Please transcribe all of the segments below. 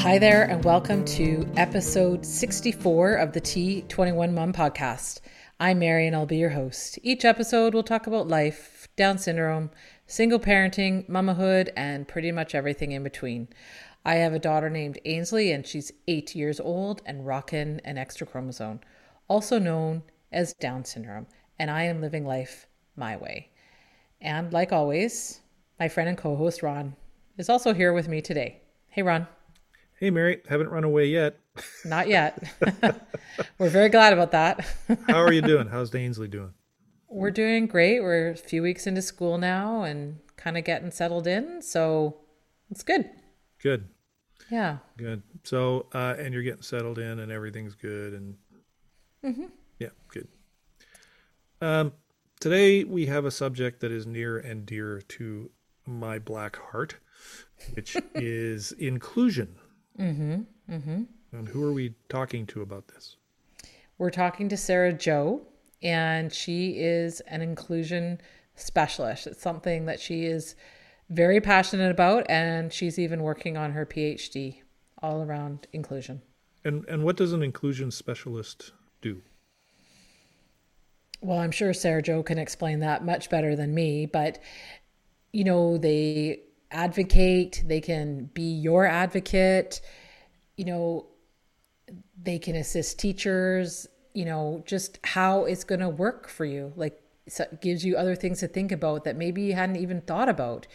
Hi there, and welcome to episode 64 of the T21 Mom Podcast. I'm Mary, and I'll be your host. Each episode, we'll talk about life, Down syndrome, single parenting, mamahood, and pretty much everything in between. I have a daughter named Ainsley, and she's 8 years old and rockin' an extra chromosome, also known as Down syndrome, and I am living life my way. And like always, my friend and co-host Ron is also here with me today. Hey, Ron. Hey, Mary, haven't run away yet. Not yet. We're very glad about that. How are you doing? How's Ainsley doing? We're doing great. We're a few weeks into school now and kind of getting settled in. So it's good. Good. Yeah. Good. So, and you're getting settled in and everything's good. And yeah, good. Today we have a subject that is near and dear to my black heart, which is inclusion. And who are we talking to about this? We're talking to Sarah Jo, and she is an inclusion specialist. It's something that she is very passionate about, and she's even working on her PhD all around inclusion. And what does an inclusion specialist do? Well, I'm sure Sarah Jo can explain that much better than me, but you know, they advocate, they can be your advocate, you know, they can assist teachers, you know, just how it's going to work for you. Like, so it gives you other things to think about that maybe you hadn't even thought about,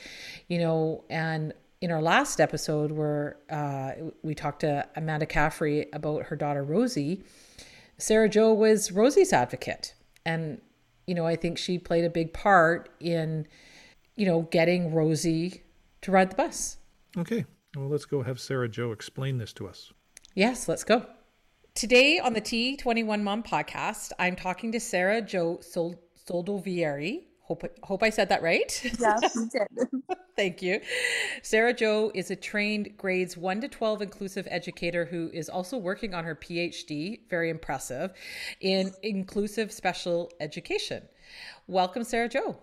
you know. And in our last episode where we talked to Amanda Caffrey about her daughter Rosie, Sarah Jo was Rosie's advocate. And, you know, I think she played a big part in, you know, getting Rosie to ride the bus. Okay. Well, let's go have Sarah Jo explain this to us. Yes, let's go. Today on the T21 Mom Podcast, I'm talking to Sarah Jo Soldovieri. Hope I said that right. Yes, you did. Thank you. Sarah Jo is a trained grades 1 to 12 inclusive educator who is also working on her PhD, very impressive, in inclusive special education. Welcome, Sarah Jo.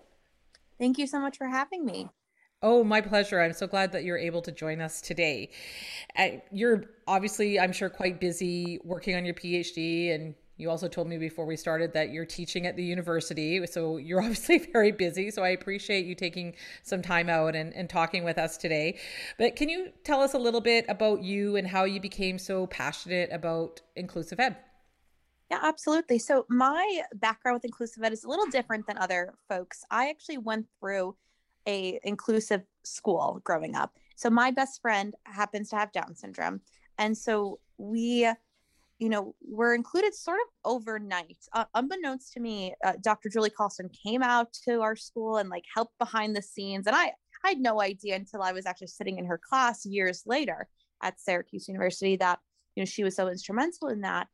Thank you so much for having me. Oh, my pleasure. I'm so glad that you're able to join us today. You're obviously, I'm sure, quite busy working on your PhD. And you also told me before we started that you're teaching at the university. So you're obviously very busy. So I appreciate you taking some time out and talking with us today. But can you tell us a little bit about you and how you became so passionate about inclusive ed? Yeah, absolutely. So my background with inclusive ed is a little different than other folks. I actually went through a inclusive school growing up. So my best friend happens to have Down syndrome. And so we, you know, were included sort of overnight. Unbeknownst to me, Dr. Julie Carlson came out to our school and like helped behind the scenes. And I had no idea until I was actually sitting in her class years later at Syracuse University that, you know, she was so instrumental in that.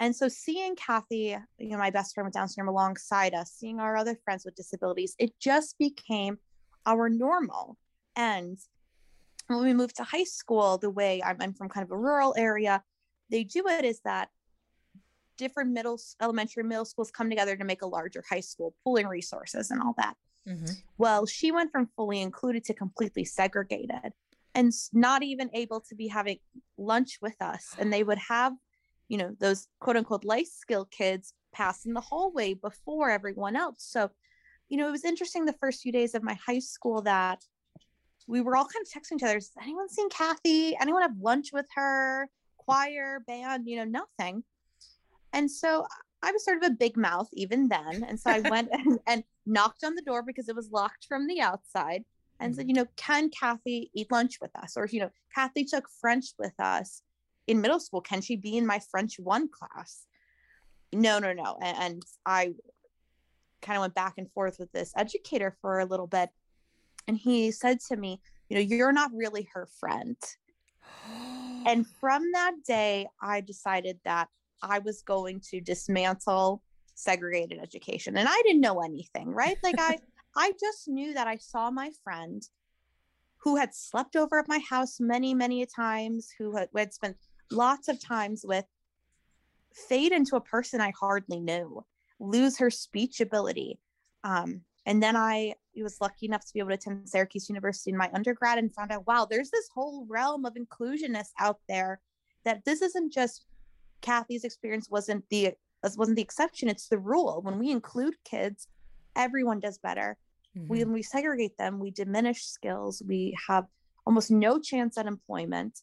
And so seeing Kathy, you know, my best friend with Down syndrome, alongside us, seeing our other friends with disabilities, it just became our normal. And when we moved to high school, the way I'm from kind of a rural area, they do it is that different elementary, middle schools come together to make a larger high school, pooling resources and all that. Well, she went from fully included to completely segregated and not even able to be having lunch with us. And they would have, you know, those quote unquote life skill kids pass in the hallway before everyone else. So, you know, it was interesting the first few days of my high school that we were all kind of texting each other. Has anyone seen Kathy? Anyone have lunch with her? Choir, band, you know, nothing. And so I was sort of a big mouth even then. And so I went and knocked on the door because it was locked from the outside and said, you know, can Kathy eat lunch with us? Or, you know, Kathy took French with us in middle school. Can she be in my French 1 class? No. And I kind of went back and forth with this educator for a little bit. And he said to me, you know, you're not really her friend. And from that day, I decided that I was going to dismantle segregated education. And I didn't know anything, right? Like I just knew that I saw my friend who had slept over at my house many, many times, who had spent lots of times with, fade into a person I hardly knew, lose her speech ability. And then I was lucky enough to be able to attend Syracuse University in my undergrad and found out, wow, there's this whole realm of inclusionists out there, that this isn't just Kathy's experience wasn't the exception. It's the rule. When we include kids, everyone does better. Mm-hmm. When we segregate them, we diminish skills. We have almost no chance at employment.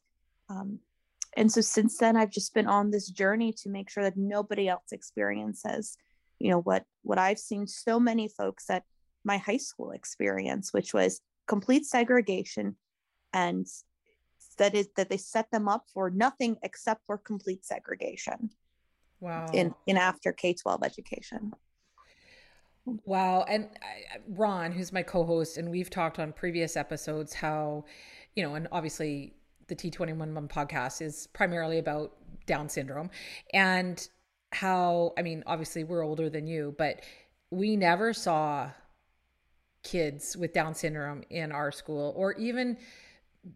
And so since then, I've just been on this journey to make sure that nobody else experiences, what I've seen so many folks at my high school experience, which was complete segregation, and that they set them up for nothing except for complete segregation. Wow. In after K-12 education. Wow. And Ron, who's my co-host, and we've talked on previous episodes how, and obviously the T21 Mom Podcast is primarily about Down syndrome, and how, obviously we're older than you, but we never saw kids with Down syndrome in our school, or even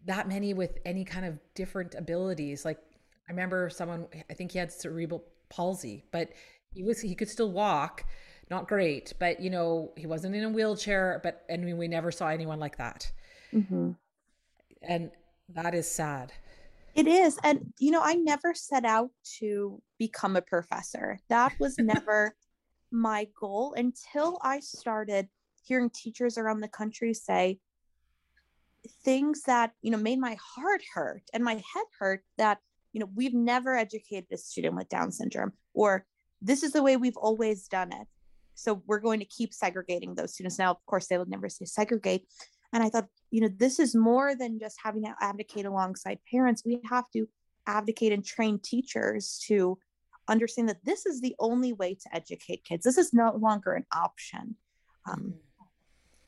that many with any kind of different abilities. Like, I remember someone, I think he had cerebral palsy, but he could still walk, not great, but he wasn't in a wheelchair, but we never saw anyone like that. Mm-hmm. And that is sad. It is. And I never set out to become a professor. That was never my goal, until I started hearing teachers around the country say things that, made my heart hurt and my head hurt, that, we've never educated a student with Down syndrome, or this is the way we've always done it, so we're going to keep segregating those students. Now, of course, they would never say segregate. And I thought, this is more than just having to advocate alongside parents. We have to advocate and train teachers to understand that this is the only way to educate kids. This is no longer an option.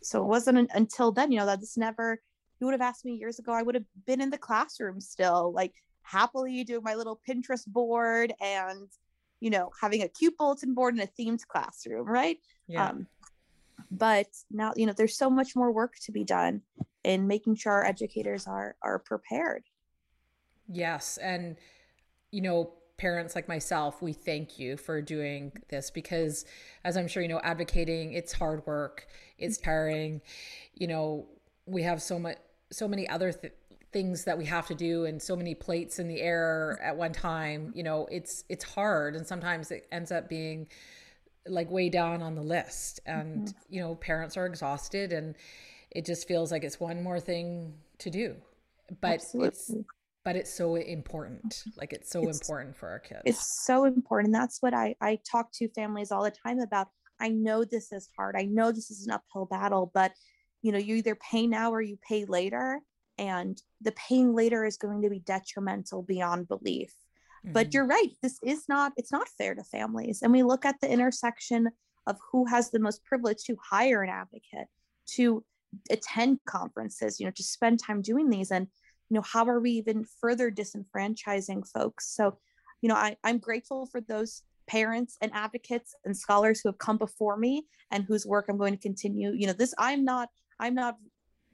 So it wasn't until then, you would have asked me years ago, I would have been in the classroom still, like happily doing my little Pinterest board and, having a cute bulletin board in a themed classroom. Right. Yeah. But now, there's so much more work to be done in making sure our educators are prepared. Yes. And, parents like myself, we thank you for doing this, because as I'm sure, advocating, it's hard work, it's tiring, we have so many other things that we have to do, and so many plates in the air at one time, it's hard. And sometimes it ends up being like way down on the list, and, mm-hmm. Parents are exhausted, and it just feels like it's one more thing to do, but absolutely. It's so important. Like, it's so important for our kids. It's so important. That's what I talk to families all the time about. I know this is hard. I know this is an uphill battle, but you either pay now or you pay later, and the paying later is going to be detrimental beyond belief. Mm-hmm. But you're right. It's not fair to families. And we look at the intersection of who has the most privilege to hire an advocate, to attend conferences, to spend time doing these, and how are we even further disenfranchising folks? So, I'm grateful for those parents and advocates and scholars who have come before me and whose work I'm going to continue. I'm not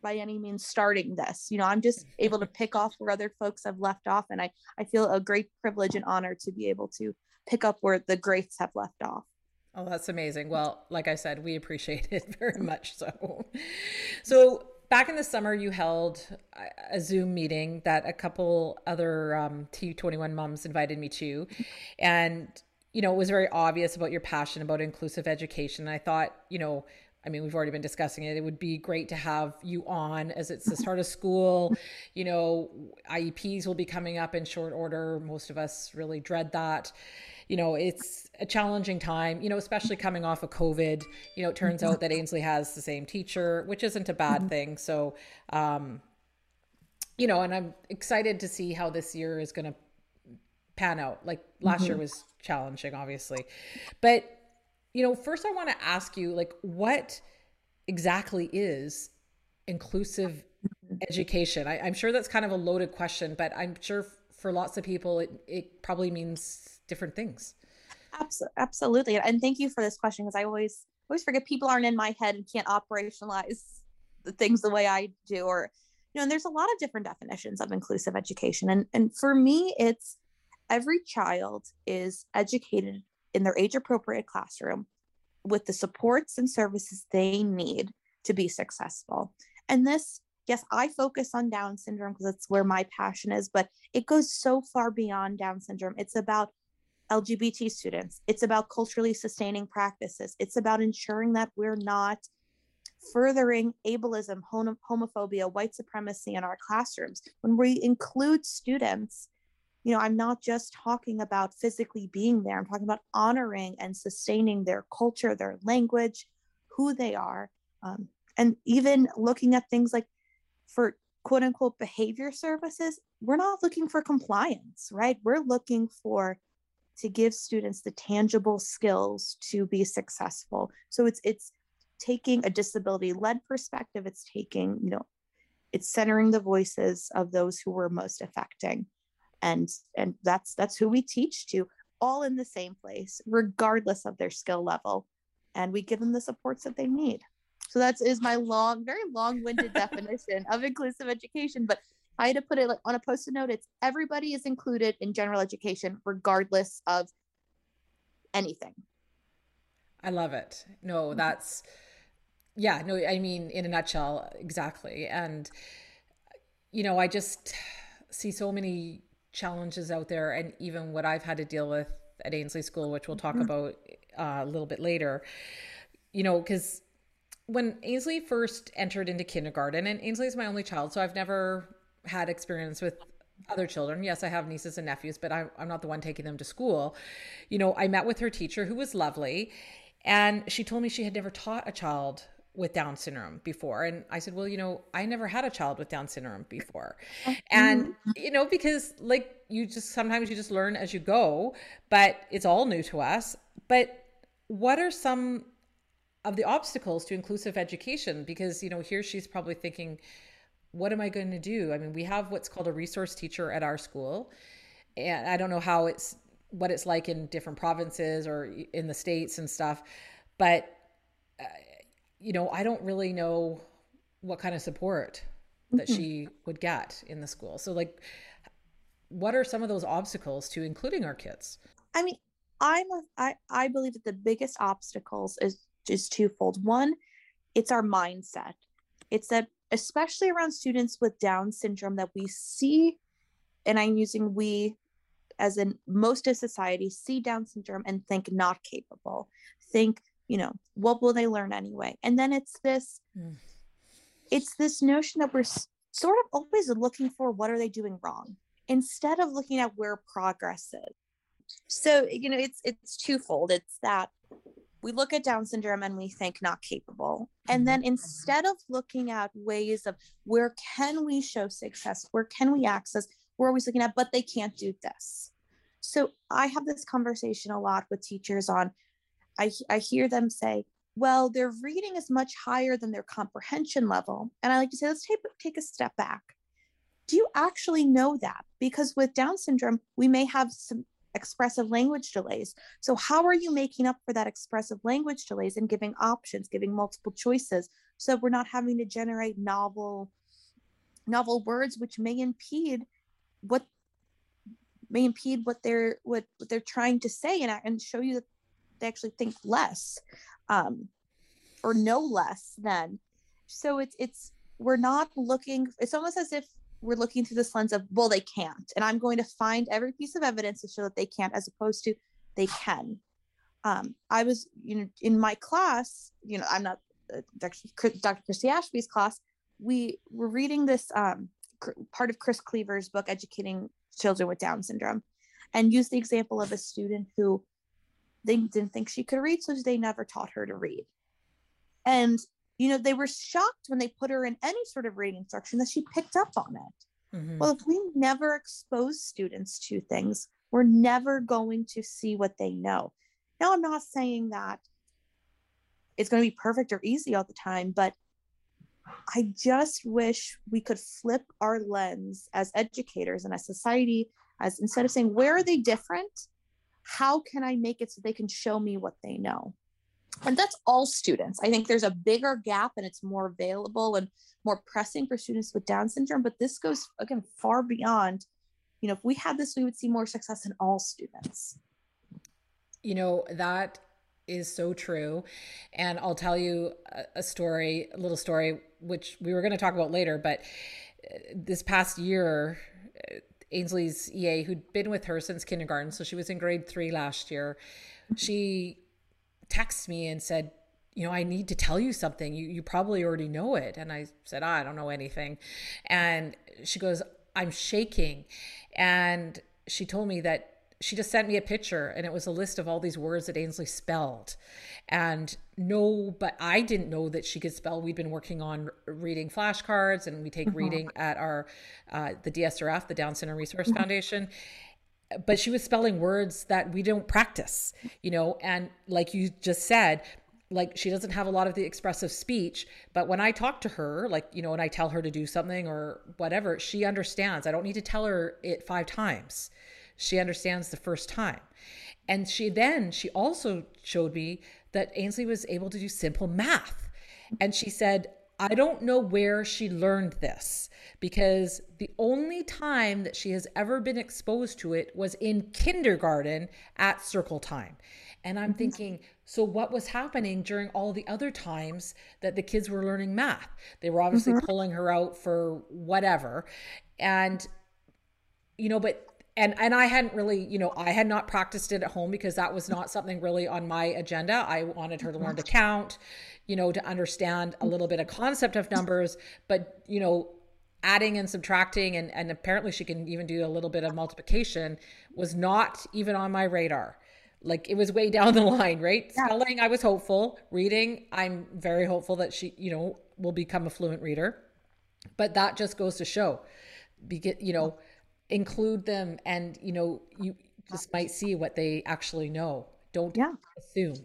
by any means starting this, I'm just able to pick off where other folks have left off. And I feel a great privilege and honor to be able to pick up where the greats have left off. Oh, that's amazing. Well, like I said, we appreciate it very much. So back in the summer, you held a Zoom meeting that a couple other T21 moms invited me to. And, it was very obvious about your passion about inclusive education. I thought, we've already been discussing it. It would be great to have you on, as it's the start of school. IEPs will be coming up in short order. Most of us really dread that. It's a challenging time, especially coming off of COVID. It turns out that Ainsley has the same teacher, which isn't a bad thing. So, and I'm excited to see how this year is going to pan out. Like, last year was challenging, obviously. But, first I want to ask you, like, what exactly is inclusive education? I'm sure that's kind of a loaded question, but I'm sure for lots of people, it probably means different things. Absolutely. And thank you for this question, because I always forget people aren't in my head and can't operationalize the things the way I do, or, and there's a lot of different definitions of inclusive education. And for me, it's every child is educated in their age appropriate classroom with the supports and services they need to be successful. And this, yes, I focus on Down syndrome because that's where my passion is, but it goes so far beyond Down syndrome. It's about LGBT students. It's about culturally sustaining practices. It's about ensuring that we're not furthering ableism, homophobia, white supremacy in our classrooms. When we include students, you know, I'm not just talking about physically being there. I'm talking about honoring and sustaining their culture, their language, who they are. And even looking at things like for quote unquote behavior services, we're not looking for compliance, right? We're looking for to give students the tangible skills to be successful. So it's taking a disability-led perspective. It's taking, you know, it's centering the voices of those who were most affecting. And that's who we teach to, all in the same place, regardless of their skill level. And we give them the supports that they need. So that is my long, very long-winded definition of inclusive education. But I had to put it on a post-it note. It's everybody is included in general education, regardless of anything. I love it. No, that's, yeah, no, I mean, in a nutshell, exactly. And, you know, I just see so many challenges out there, and even what I've had to deal with at Ainsley School, which we'll talk about a little bit later, you know, because when Ainsley first entered into kindergarten, and Ainsley is my only child, so I've never had experience with other children. Yes, I have nieces and nephews, but I'm not the one taking them to school. You know, I met with her teacher, who was lovely, and she told me she had never taught a child with Down syndrome before. And I said, well, you know, I never had a child with Down syndrome before. And, you know, because like you just, sometimes you just learn as you go, but it's all new to us. But what are some of the obstacles to inclusive education? Because, you know, here she's probably thinking, what am I going to do? I mean, we have what's called a resource teacher at our school, and I don't know how it's, what it's like in different provinces or in the States and stuff, but you know, I don't really know what kind of support that she would get in the school. So like, what are some of those obstacles to including our kids? I mean, I believe that the biggest obstacles is twofold. One, it's our mindset. It's that, especially around students with Down syndrome, that we see, and I'm using we as in most of society, see Down syndrome and think not capable, think, you know, what will they learn anyway? And then it's this notion that we're sort of always looking for, what are they doing wrong, instead of looking at where progress is. So, you know, it's twofold. It's that we look at Down syndrome and we think not capable. And then instead of looking at ways of where can we show success, where can we access, we're always looking at, but they can't do this. So I have this conversation a lot with teachers on, I hear them say, well, their reading is much higher than their comprehension level. And I like to say, let's take a step back. Do you actually know that? Because with Down syndrome, we may have some expressive language delays. So how are you making up for that expressive language delays and giving options, giving multiple choices, so we're not having to generate novel words, which may impede what they're trying to say and show you that they actually think less or no less than. So it's we're not looking, it's almost as if we're looking through this lens of, well, they can't, and I'm going to find every piece of evidence to show that they can't, as opposed to they can. I was, you know, in my class, you know, I'm not Dr. Christy Ashby's class. We were reading this part of Chris Cleaver's book, Educating Children with Down Syndrome, and used the example of a student who they didn't think she could read, so they never taught her to read. And, you know, they were shocked when they put her in any sort of reading instruction that she picked up on it. Well, if we never expose students to things, we're never going to see what they know. Now, I'm not saying that it's going to be perfect or easy all the time, but I just wish we could flip our lens as educators and as society, as instead of saying, where are they different? How can I make it so they can show me what they know? And that's all students. I think there's a bigger gap, and it's more available and more pressing for students with Down syndrome. But this goes, again, far beyond, you know, if we had this, we would see more success in all students. You know, that is so true. And I'll tell you a little story, which we were going to talk about later, but this past year, Ainsley's EA, who'd been with her since kindergarten, so she was in grade 3 last year, she texted me and said, you know, I need to tell you something. You probably already know it. And I said, I don't know anything. And she goes, I'm shaking. And she told me that she just sent me a picture, and it was a list of all these words that Ainsley spelled. And no, but I didn't know that she could spell. We'd been working on reading flashcards, and we take reading at our, the DSRF, the Down Syndrome Resource Foundation. But she was spelling words that we don't practice, you know, and like you just said, like she doesn't have a lot of the expressive speech, but when I talk to her, like, you know, and I tell her to do something or whatever, she understands. I don't need to tell her it 5 times. She understands the first time. And she also showed me that Ainsley was able to do simple math. And she said, I don't know where she learned this, because the only time that she has ever been exposed to it was in kindergarten at circle time. And I'm thinking, so what was happening during all the other times that the kids were learning math? They were obviously pulling her out for whatever. And, you know, but And I hadn't really, you know, I had not practiced it at home, because that was not something really on my agenda. I wanted her to learn to count, you know, to understand a little bit of concept of numbers, but, you know, adding and subtracting, and apparently she can even do a little bit of multiplication, was not even on my radar. Like, it was way down the line, right? Yeah. Spelling, I was hopeful. Reading, I'm very hopeful that she, you know, will become a fluent reader. But that just goes to show, you know, include them, and you know, you just might see what they actually know. Don't assume.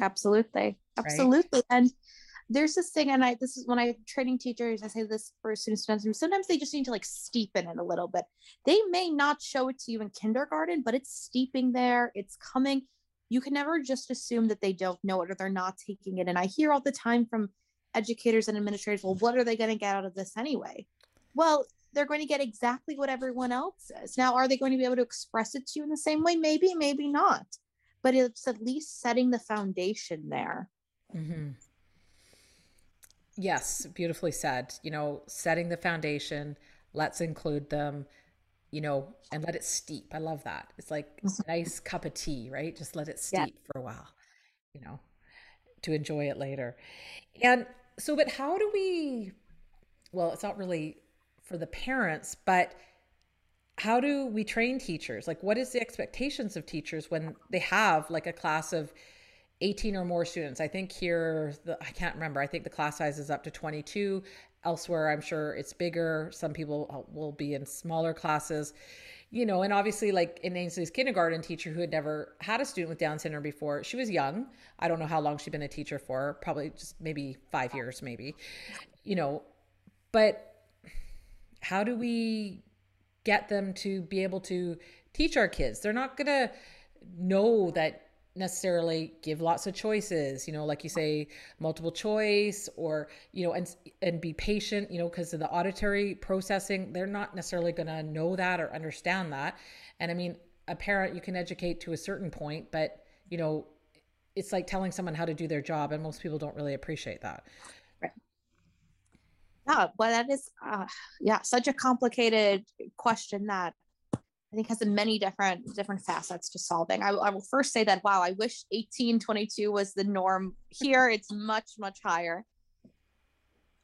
Absolutely. Right? And there's this thing, and this is when I'm training teachers, I say this for students, sometimes they just need to like steepen it a little bit. They may not show it to you in kindergarten, but it's steeping there, it's coming. You can never just assume that they don't know it or they're not taking it. And I hear all the time from educators and administrators, well, what are they going to get out of this anyway? Well, they're going to get exactly what everyone else is. Now, are they going to be able to express it to you in the same way? Maybe, maybe not, but it's at least setting the foundation there. Mm-hmm. Yes. Beautifully said, you know, setting the foundation, let's include them, you know, and let it steep. I love that. It's like a nice cup of tea, right? Just let it steep for a while, you know, to enjoy it later. And so, but how do we, well, it's not really for the parents, but how do we train teachers? Like, what is the expectations of teachers when they have like a class of 18 or more students? I think here, I can't remember. I think the class size is up to 22. Elsewhere, I'm sure it's bigger. Some people will be in smaller classes, you know, and obviously like in Ainsley's kindergarten teacher who had never had a student with Down syndrome before, she was young. I don't know how long she'd been a teacher for, probably just maybe 5 years, maybe, you know, but how do we get them to be able to teach our kids? They're not going to know that necessarily, give lots of choices, you know, like you say, multiple choice, or, you know, and be patient, you know, because of the auditory processing, they're not necessarily going to know that or understand that. And I mean, a parent, you can educate to a certain point, but you know, it's like telling someone how to do their job. And most people don't really appreciate that. Yeah, well, that is, such a complicated question that I think has many different facets to solving. I will first say that, wow, I wish 18-22 was the norm here. It's much, much higher.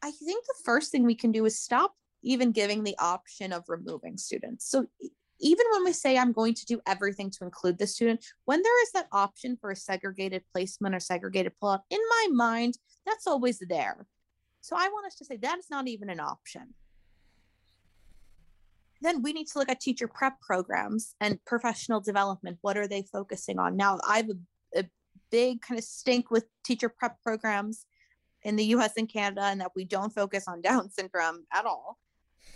I think the first thing we can do is stop even giving the option of removing students. So even when we say, I'm going to do everything to include the student, when there is that option for a segregated placement or segregated pullout, in my mind, that's always there. So I want us to say that's not even an option. Then we need to look at teacher prep programs and professional development. What are they focusing on? Now, I have a big kind of stink with teacher prep programs in the US and Canada, and that we don't focus on Down syndrome at all.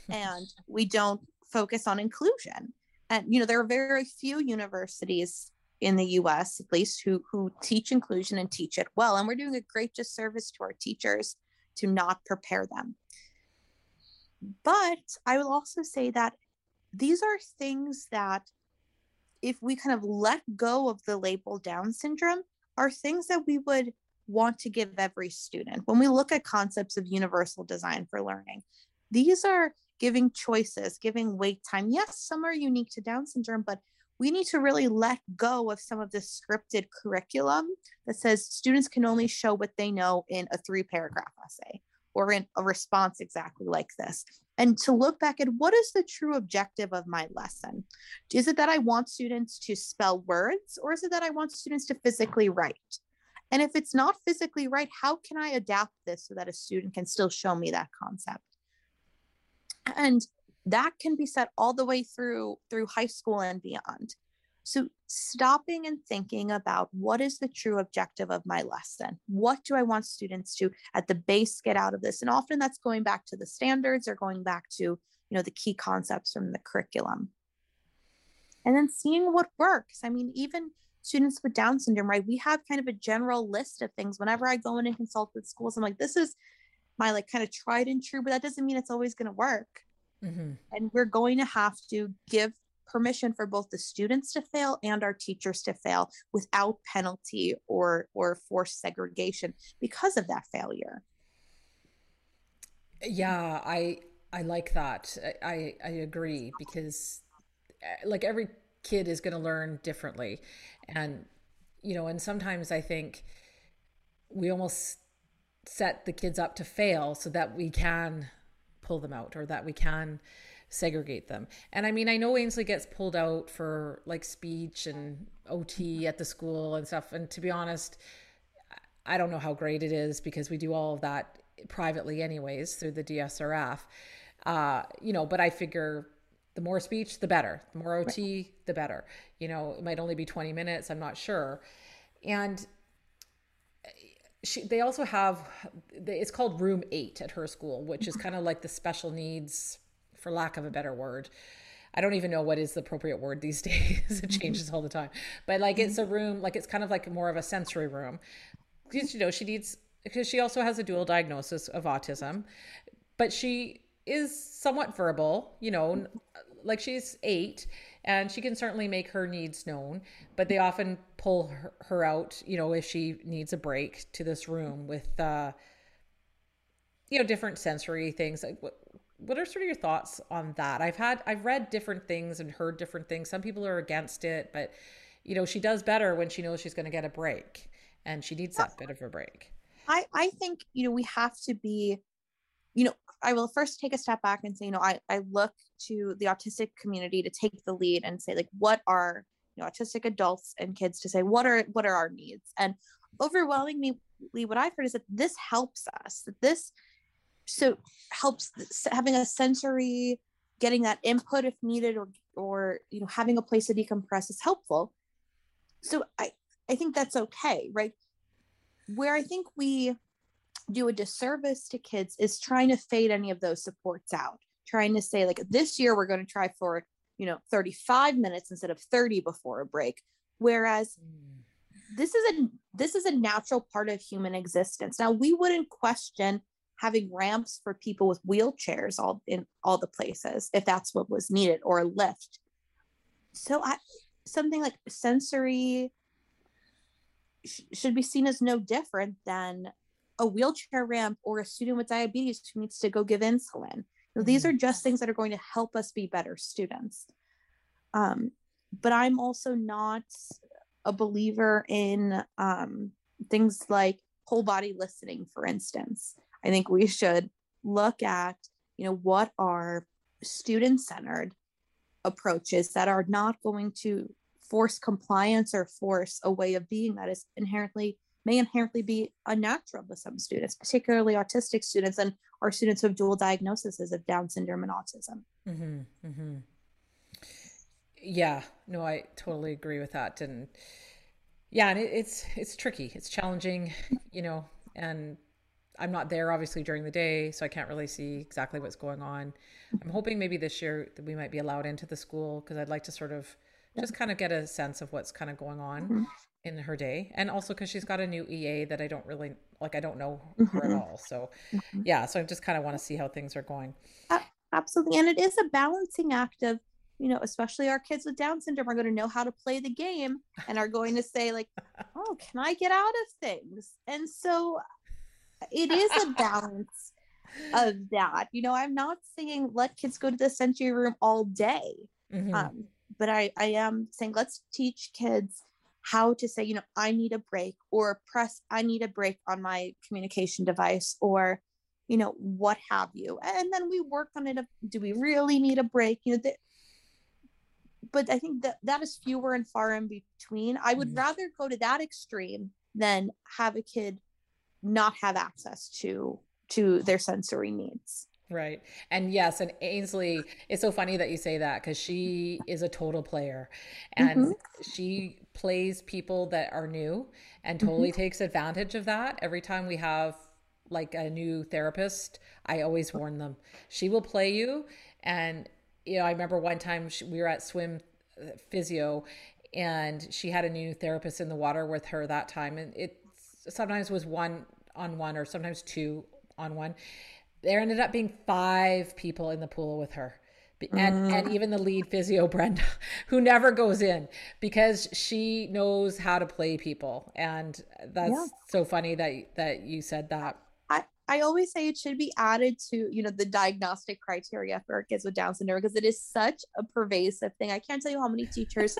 And we don't focus on inclusion. And, you know, there are very few universities in the US, at least, who teach inclusion and teach it well. And we're doing a great disservice to our teachers to not prepare them. But I will also say that these are things that if we kind of let go of the label Down syndrome, are things that we would want to give every student. When we look at concepts of universal design for learning, these are giving choices, giving wait time. Yes, some are unique to Down syndrome, but we need to really let go of some of the scripted curriculum that says students can only show what they know in a 3-paragraph essay or in a response exactly like this. And to look back at what is the true objective of my lesson? Is it that I want students to spell words, or is it that I want students to physically write? And if it's not physically right, how can I adapt this so that a student can still show me that concept? And that can be set all the way through high school and beyond. So stopping and thinking about what is the true objective of my lesson? What do I want students to, at the base, get out of this? And often that's going back to the standards or going back to, you know, the key concepts from the curriculum. And then seeing what works. I mean, even students with Down syndrome, right? We have kind of a general list of things. Whenever I go in and consult with schools, I'm like, this is my like kind of tried and true, but that doesn't mean it's always going to work. Mm-hmm. And we're going to have to give permission for both the students to fail and our teachers to fail without penalty or forced segregation because of that failure. Yeah, I like that. I agree, because like every kid is going to learn differently. And, you know, and sometimes I think we almost set the kids up to fail so that we can pull them out or that we can segregate them. And I mean, I know Ainsley gets pulled out for like speech and OT at the school and stuff. And to be honest, I don't know how great it is because we do all of that privately anyways through the DSRF, you know, but I figure the more speech, the better, the more OT, the better, you know, it might only be 20 minutes. I'm not sure. And they also have, it's called room 8 at her school, which is kind of like the special needs, for lack of a better word. I don't even know what is the appropriate word these days. It changes all the time, but like, it's a room, like it's kind of like more of a sensory room, because, you know, she needs, because she also has a dual diagnosis of autism, but she is somewhat verbal, you know, like she's 8 and she can certainly make her needs known, but they often pull her out, you know, if she needs a break, to this room with, you know, different sensory things. Like what are sort of your thoughts on that? I've read different things and heard different things. Some people are against it, but you know, she does better when she knows she's going to get a break, and she needs that bit of a break. I think, you know, we have to be, you know, I will first take a step back and say, you know, I look to the autistic community to take the lead and say, like, what are, you know, autistic adults and kids to say, what are our needs? And overwhelmingly what I've heard is that this helps us, that this so helps having a sensory, getting that input if needed, or, you know, having a place to decompress is helpful. So I think that's okay, right? Where I think we do a disservice to kids is trying to fade any of those supports out, trying to say like, this year we're going to try for, you know, 35 minutes instead of 30 before a break. Whereas this is a natural part of human existence. Now, we wouldn't question having ramps for people with wheelchairs in all the places, if that's what was needed, or a lift. So something like sensory should be seen as no different than a wheelchair ramp or a student with diabetes who needs to go give insulin. So these are just things that are going to help us be better students. But I'm also not a believer in things like whole body listening, for instance. I think we should look at, you know, what are student-centered approaches that are not going to force compliance or force a way of being that is may inherently be unnatural to some students, particularly autistic students and our students who have dual diagnoses of Down syndrome and autism. Mm-hmm, mm-hmm. Yeah, no, I totally agree with that. And yeah, and it's tricky, it's challenging, you know, and I'm not there obviously during the day, so I can't really see exactly what's going on. I'm hoping maybe this year that we might be allowed into the school, because I'd like to sort of just kind of get a sense of what's kind of going on in her day. And also because she's got a new EA that I don't really, like, I don't know her at all. So yeah, so I just kind of want to see how things are going. Absolutely. And it is a balancing act of you know, especially our kids with Down syndrome are going to know how to play the game and are going to say like, oh, can I get out of things? And so it is a balance of that. You know, I'm not saying let kids go to the sensory room all day. Mm-hmm. But I am saying, let's teach kids how to say, you know, I need a break, or press, I need a break on my communication device, or, you know, what have you. And then we work on it. Do we really need a break? You know, but I think that is fewer and far in between. I would rather go to that extreme than have a kid not have access to their sensory needs. Right. And yes, and Ainsley, it's so funny that you say that, because she is a total player, and she plays people that are new and totally takes advantage of that. Every time we have like a new therapist, I always warn them, she will play you. And, you know, I remember one time we were at swim physio, and she had a new therapist in the water with her that time. And it sometimes was 1-on-1 or sometimes 2-on-1. There ended up being 5 people in the pool with her, and even the lead physio, Brenda, who never goes in because she knows how to play people. And that's so funny that you said that. I always say it should be added to, you know, the diagnostic criteria for kids with Down syndrome, because it is such a pervasive thing. I can't tell you how many teachers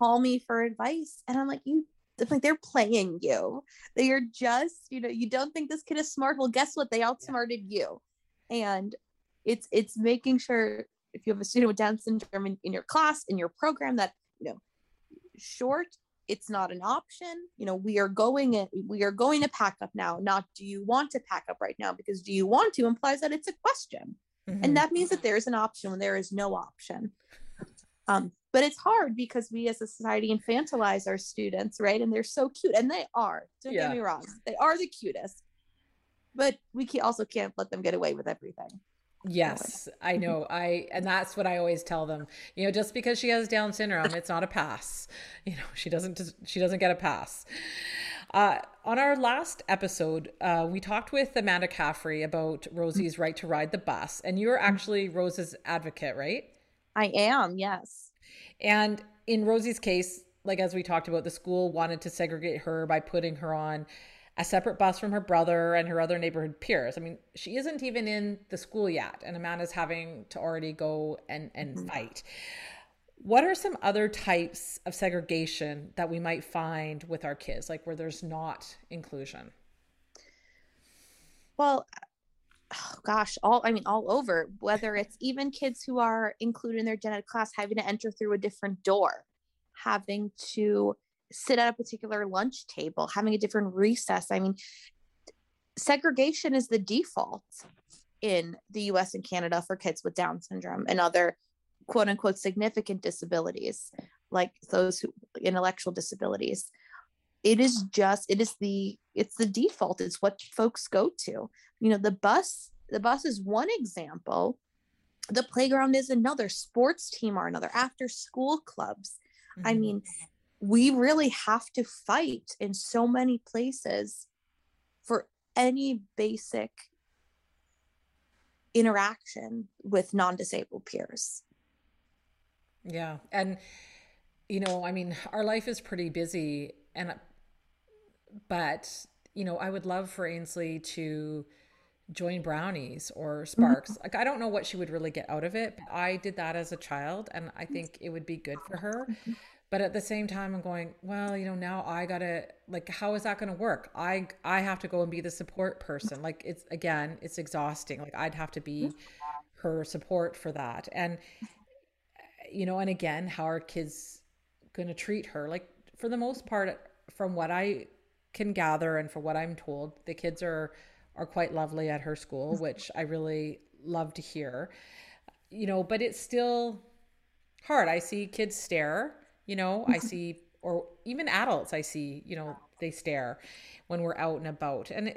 call me for advice, and I'm like, it's like they're playing you. They are just, you know, you don't think this kid is smart. Well, guess what? They outsmarted you. And it's making sure if you have a student with Down syndrome in your class, in your program, that, you know, short, it's not an option. You know, we are going to pack up now, not do you want to pack up right now, because do you want to implies that it's a question. Mm-hmm. And that means that there is an option when there is no option. But it's hard because we as a society infantilize our students, right? And they're so cute, and they are. Don't get me wrong. They are the cutest. But we also can't let them get away with everything. Yes, I know. And that's what I always tell them. You know, just because she has Down syndrome, it's not a pass. You know, she doesn't get a pass. On our last episode, we talked with Amanda Caffrey about Rosie's right to ride the bus, and you're actually Rose's advocate, right? I am, yes. And in Rosie's case, like as we talked about, the school wanted to segregate her by putting her on a separate bus from her brother and her other neighborhood peers. I mean, she isn't even in the school yet, and Amanda's having to already go and fight. What are some other types of segregation that we might find with our kids, like where there's not inclusion? Well, oh gosh, all over, whether it's even kids who are included in their gen ed class having to enter through a different door, having to sit at a particular lunch table, having a different recess. I mean, segregation is the default in the US and Canada for kids with Down syndrome and other quote unquote significant disabilities, like those who intellectual disabilities. It's the default. It's what folks go to. You know, the bus is one example. The playground is another, sports team are another, after school clubs. Mm-hmm. I mean, we really have to fight in so many places for any basic interaction with non-disabled peers. Yeah. And, you know, I mean, our life is pretty busy, but, you know, I would love for Ainsley to join Brownies or Sparks. Like, I don't know what she would really get out of it, but I did that as a child, and I think it would be good for her. But at the same time, I'm going, well, you know, now I gotta, like, how is that going to work? I have to go and be the support person. Like, it's exhausting. Like, I'd have to be her support for that. And, you know, and again, how are kids going to treat her? Like, for the most part, from what I can gather and from what I'm told, the kids are quite lovely at her school, which I really love to hear, you know, but it's still hard. I see kids stare, you know, or even adults, I see, you know, they stare when we're out and about, and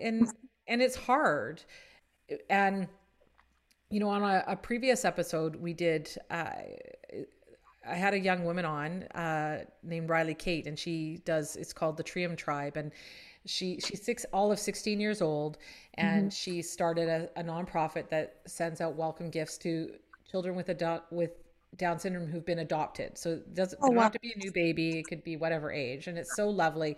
it's hard. And, you know, on a previous episode we did, I had a young woman on named Riley Kate, and it's called the Trium Tribe. And she's all of 16 years old. And she started a nonprofit that sends out welcome gifts to children with Down syndrome who've been adopted. So it doesn't have to be a new baby. It could be whatever age. And it's so lovely.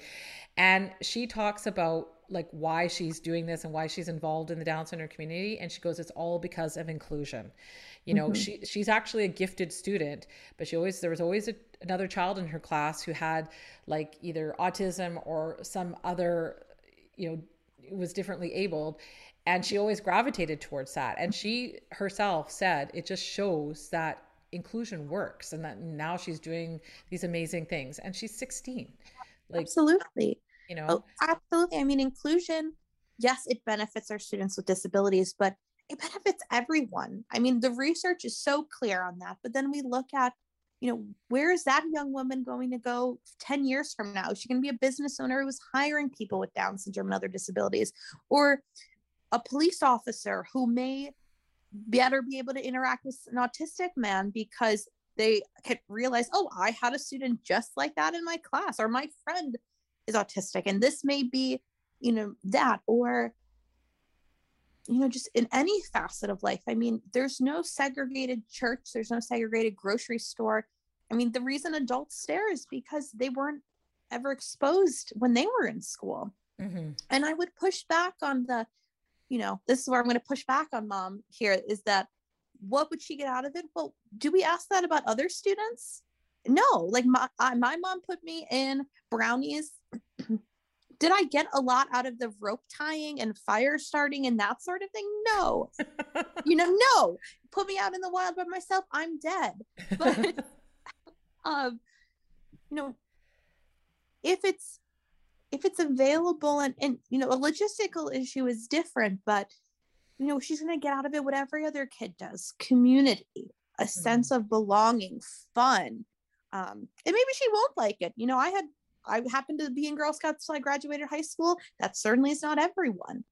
And she talks about like why she's doing this and why she's involved in the Down syndrome community. And she goes, it's all because of inclusion. You know, she's actually a gifted student, but there was always another child in her class who had like either autism or some other, you know, was differently abled. And she always gravitated towards that. And she herself said, it just shows that inclusion works and that now she's doing these amazing things. And she's 16. Like, absolutely. You know, absolutely. I mean, inclusion, yes, it benefits our students with disabilities, but it benefits everyone. I mean, the research is so clear on that, but then we look at, you know, where is that young woman going to go 10 years from now? Is she going to be a business owner who is hiring people with Down syndrome and other disabilities, or a police officer who may better be able to interact with an autistic man because they can realize, oh, I had a student just like that in my class, or my friend is autistic. And this may be, you know, that, or, you know, just in any facet of life. I mean, there's no segregated church. There's no segregated grocery store. I mean, the reason adults stare is because they weren't ever exposed when they were in school. Mm-hmm. And I would push back on the, you know, this is where I'm going to push back on mom here, is that what would she get out of it? Well, do we ask that about other students? No, like my mom put me in brownies. Did I get a lot out of the rope tying and fire starting and that sort of thing? No, you know, no, put me out in the wild by myself, I'm dead. But, you know, if it's available and, you know, a logistical issue is different, but, you know, she's going to get out of it what every other kid does: community, a sense of belonging, fun. And maybe she won't like it. You know, I happened to be in Girl Scouts till I graduated high school. That certainly is not everyone.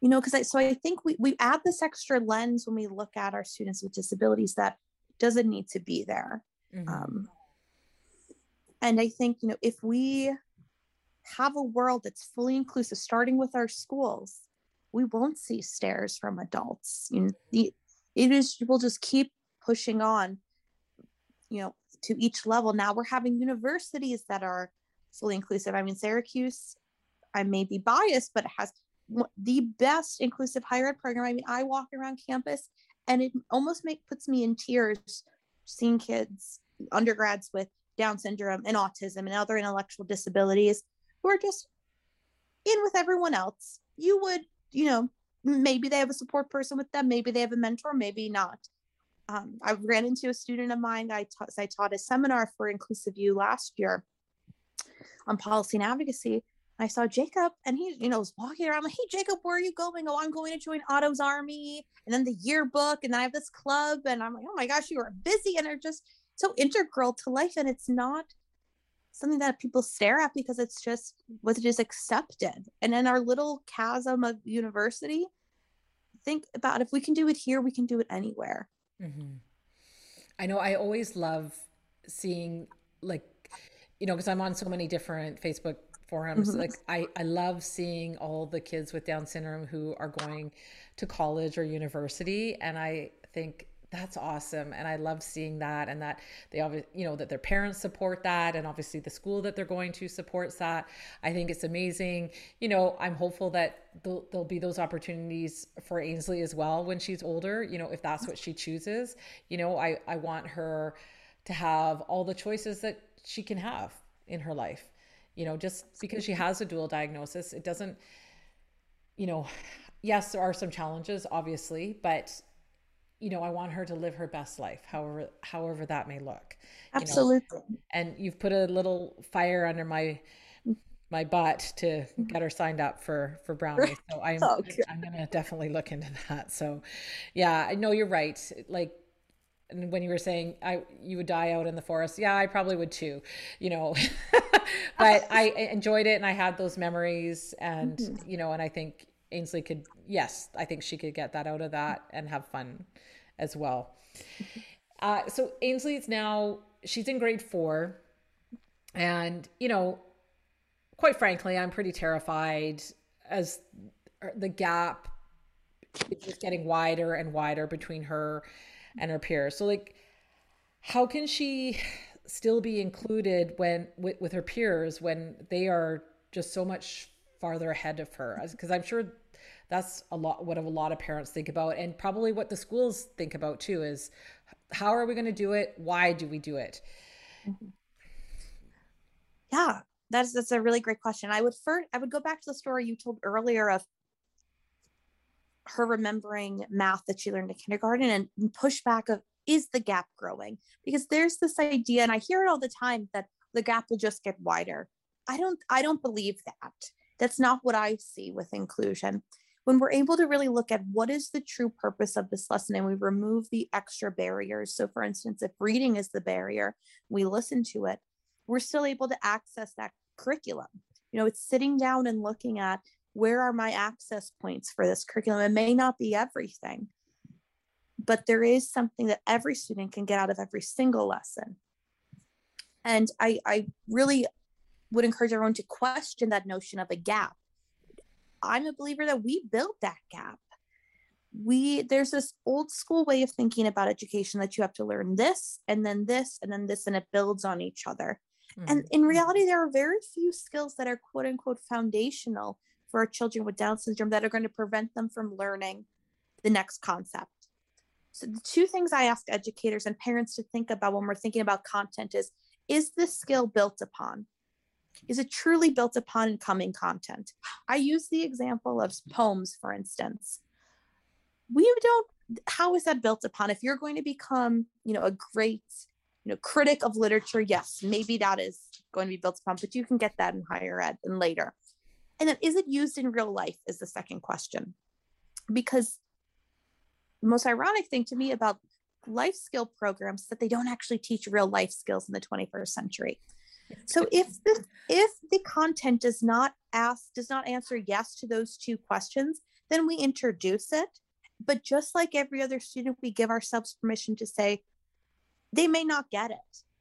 You know, so I think we add this extra lens when we look at our students with disabilities that doesn't need to be there. Mm-hmm. And I think, you know, if we have a world that's fully inclusive, starting with our schools, we won't see stares from adults. You know, we'll just keep pushing on, you know, to each level. Now we're having universities that are fully inclusive. I mean, Syracuse, I may be biased, but it has the best inclusive higher ed program. I mean, I walk around campus and it almost puts me in tears seeing kids, undergrads with Down syndrome and autism and other intellectual disabilities who are just in with everyone else. You would, you know, maybe they have a support person with them, maybe they have a mentor, maybe not. I ran into a student of mine. I taught a seminar for Inclusive U last year on policy and advocacy. I saw Jacob, and he, you know, was walking around like, "Hey, Jacob, where are you going?" "Oh, I'm going to join Otto's Army, and then the yearbook, and then I have this club." And I'm like, "Oh my gosh, you are busy," and are just so integral to life. And it's not something that people stare at because it's just what it is accepted. And in our little chasm of university, think about if we can do it here, we can do it anywhere. Mm-hmm. I know I always love seeing, like, you know, because I'm on so many different Facebook forums, mm-hmm. like I love seeing all the kids with Down syndrome who are going to college or university, and I think that's awesome. And I love seeing that, and that they obviously, you know, that their parents support that, and obviously the school that they're going to supports that. I think it's amazing. You know, I'm hopeful that there'll be those opportunities for Ainsley as well when she's older, you know, if that's what she chooses. You know, I want her to have all the choices that she can have in her life. You know, just because she has a dual diagnosis, it doesn't, you know, yes, there are some challenges obviously, but you know, I want her to live her best life, however that may look. Absolutely. You know? And you've put a little fire under my butt to get her signed up for brownies. So I'm gonna definitely look into that. So, yeah, I know you're right. Like, and when you were saying you would die out in the forest, yeah, I probably would too. You know, but I enjoyed it and I had those memories, and mm-hmm. you know, and I think Ainsley could, yes, I think she could get that out of that and have fun as well. So Ainsley is now, she's in grade 4, and, you know, quite frankly, I'm pretty terrified as the gap is just getting wider and wider between her and her peers. So like, how can she still be included when with her peers when they are just so much farther ahead of her? Because I'm sure that's a lot what a lot of parents think about, and probably what the schools think about too, is how are we going to do it? Why do we do it? Yeah, that's a really great question. I would go back to the story you told earlier of her remembering math that she learned in kindergarten, and push back of, is the gap growing? Because there's this idea, and I hear it all the time, that the gap will just get wider. I don't believe that. That's not what I see with inclusion. When we're able to really look at what is the true purpose of this lesson, and we remove the extra barriers. So for instance, if reading is the barrier, we listen to it, we're still able to access that curriculum. You know, it's sitting down and looking at, where are my access points for this curriculum? It may not be everything, but there is something that every student can get out of every single lesson. And I really would encourage everyone to question that notion of a gap. I'm a believer that we build that gap. There's this old school way of thinking about education that you have to learn this and then this and then this, and it builds on each other. Mm-hmm. And in reality, there are very few skills that are quote unquote foundational for our children with Down syndrome that are going to prevent them from learning the next concept. So the two things I ask educators and parents to think about when we're thinking about content is this skill built upon? Is it truly built upon incoming content? I use the example of poems, for instance. How is that built upon? If you're going to become, a great, critic of literature, yes, maybe that is going to be built upon, but you can get that in higher ed and later. And then, is it used in real life is the second question. Because the most ironic thing to me about life skill programs is that they don't actually teach real life skills in the 21st century. So if the content does not answer yes to those two questions, then we introduce it. But just like every other student, we give ourselves permission to say, they may not get it.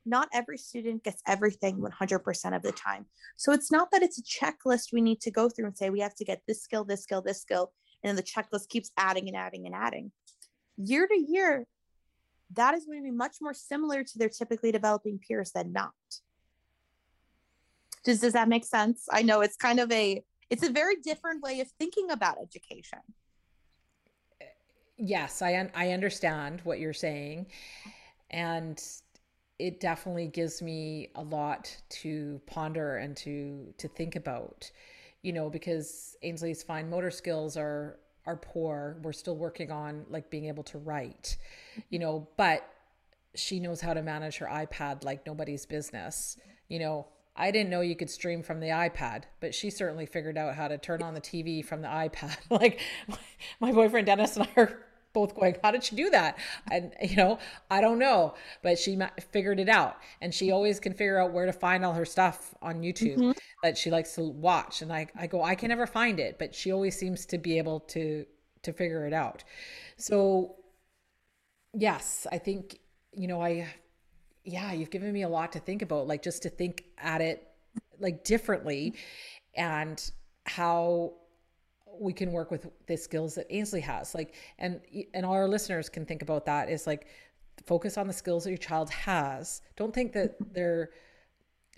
Not every student gets everything 100% of the time. So it's not that it's a checklist we need to go through and say, we have to get this skill, this skill, this skill. And then the checklist keeps adding and adding and adding. Year to year, that is going to be much more similar to their typically developing peers than not. Does that make sense? I know it's kind of a very different way of thinking about education. Yes, I understand what you're saying. And it definitely gives me a lot to ponder and to think about, because Ainsley's fine motor skills are poor. We're still working on like being able to write, but she knows how to manage her iPad like nobody's business. I didn't know you could stream from the iPad, but she certainly figured out how to turn on the TV from the iPad. Like my boyfriend, Dennis, and I are both going, how did she do that? And, I don't know, but she figured it out. And she always can figure out where to find all her stuff on YouTube that she likes to watch. And I go, I can never find it, but she always seems to be able to figure it out. So yes, I think, you've given me a lot to think about, like just to think at it like differently and how we can work with the skills that Ainsley has, like, and all our listeners can think about that, is like, focus on the skills that your child has. Don't think that they're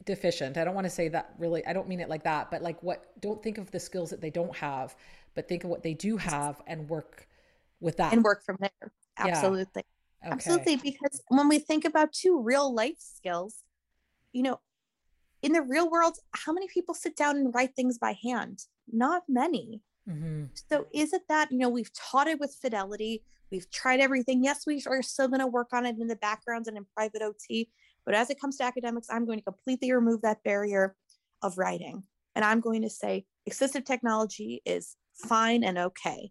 deficient. I don't want to say that, really, I don't mean it like that, but like don't think of the skills that they don't have, but think of what they do have and work with that. And work from there. Absolutely. Yeah. Okay. Absolutely. Because when we think about two real life skills, in the real world, how many people sit down and write things by hand? Not many. Mm-hmm. So is it that, we've taught it with fidelity. We've tried everything. Yes, we are still going to work on it in the background and in private OT. But as it comes to academics, I'm going to completely remove that barrier of writing. And I'm going to say, assistive technology is fine and okay.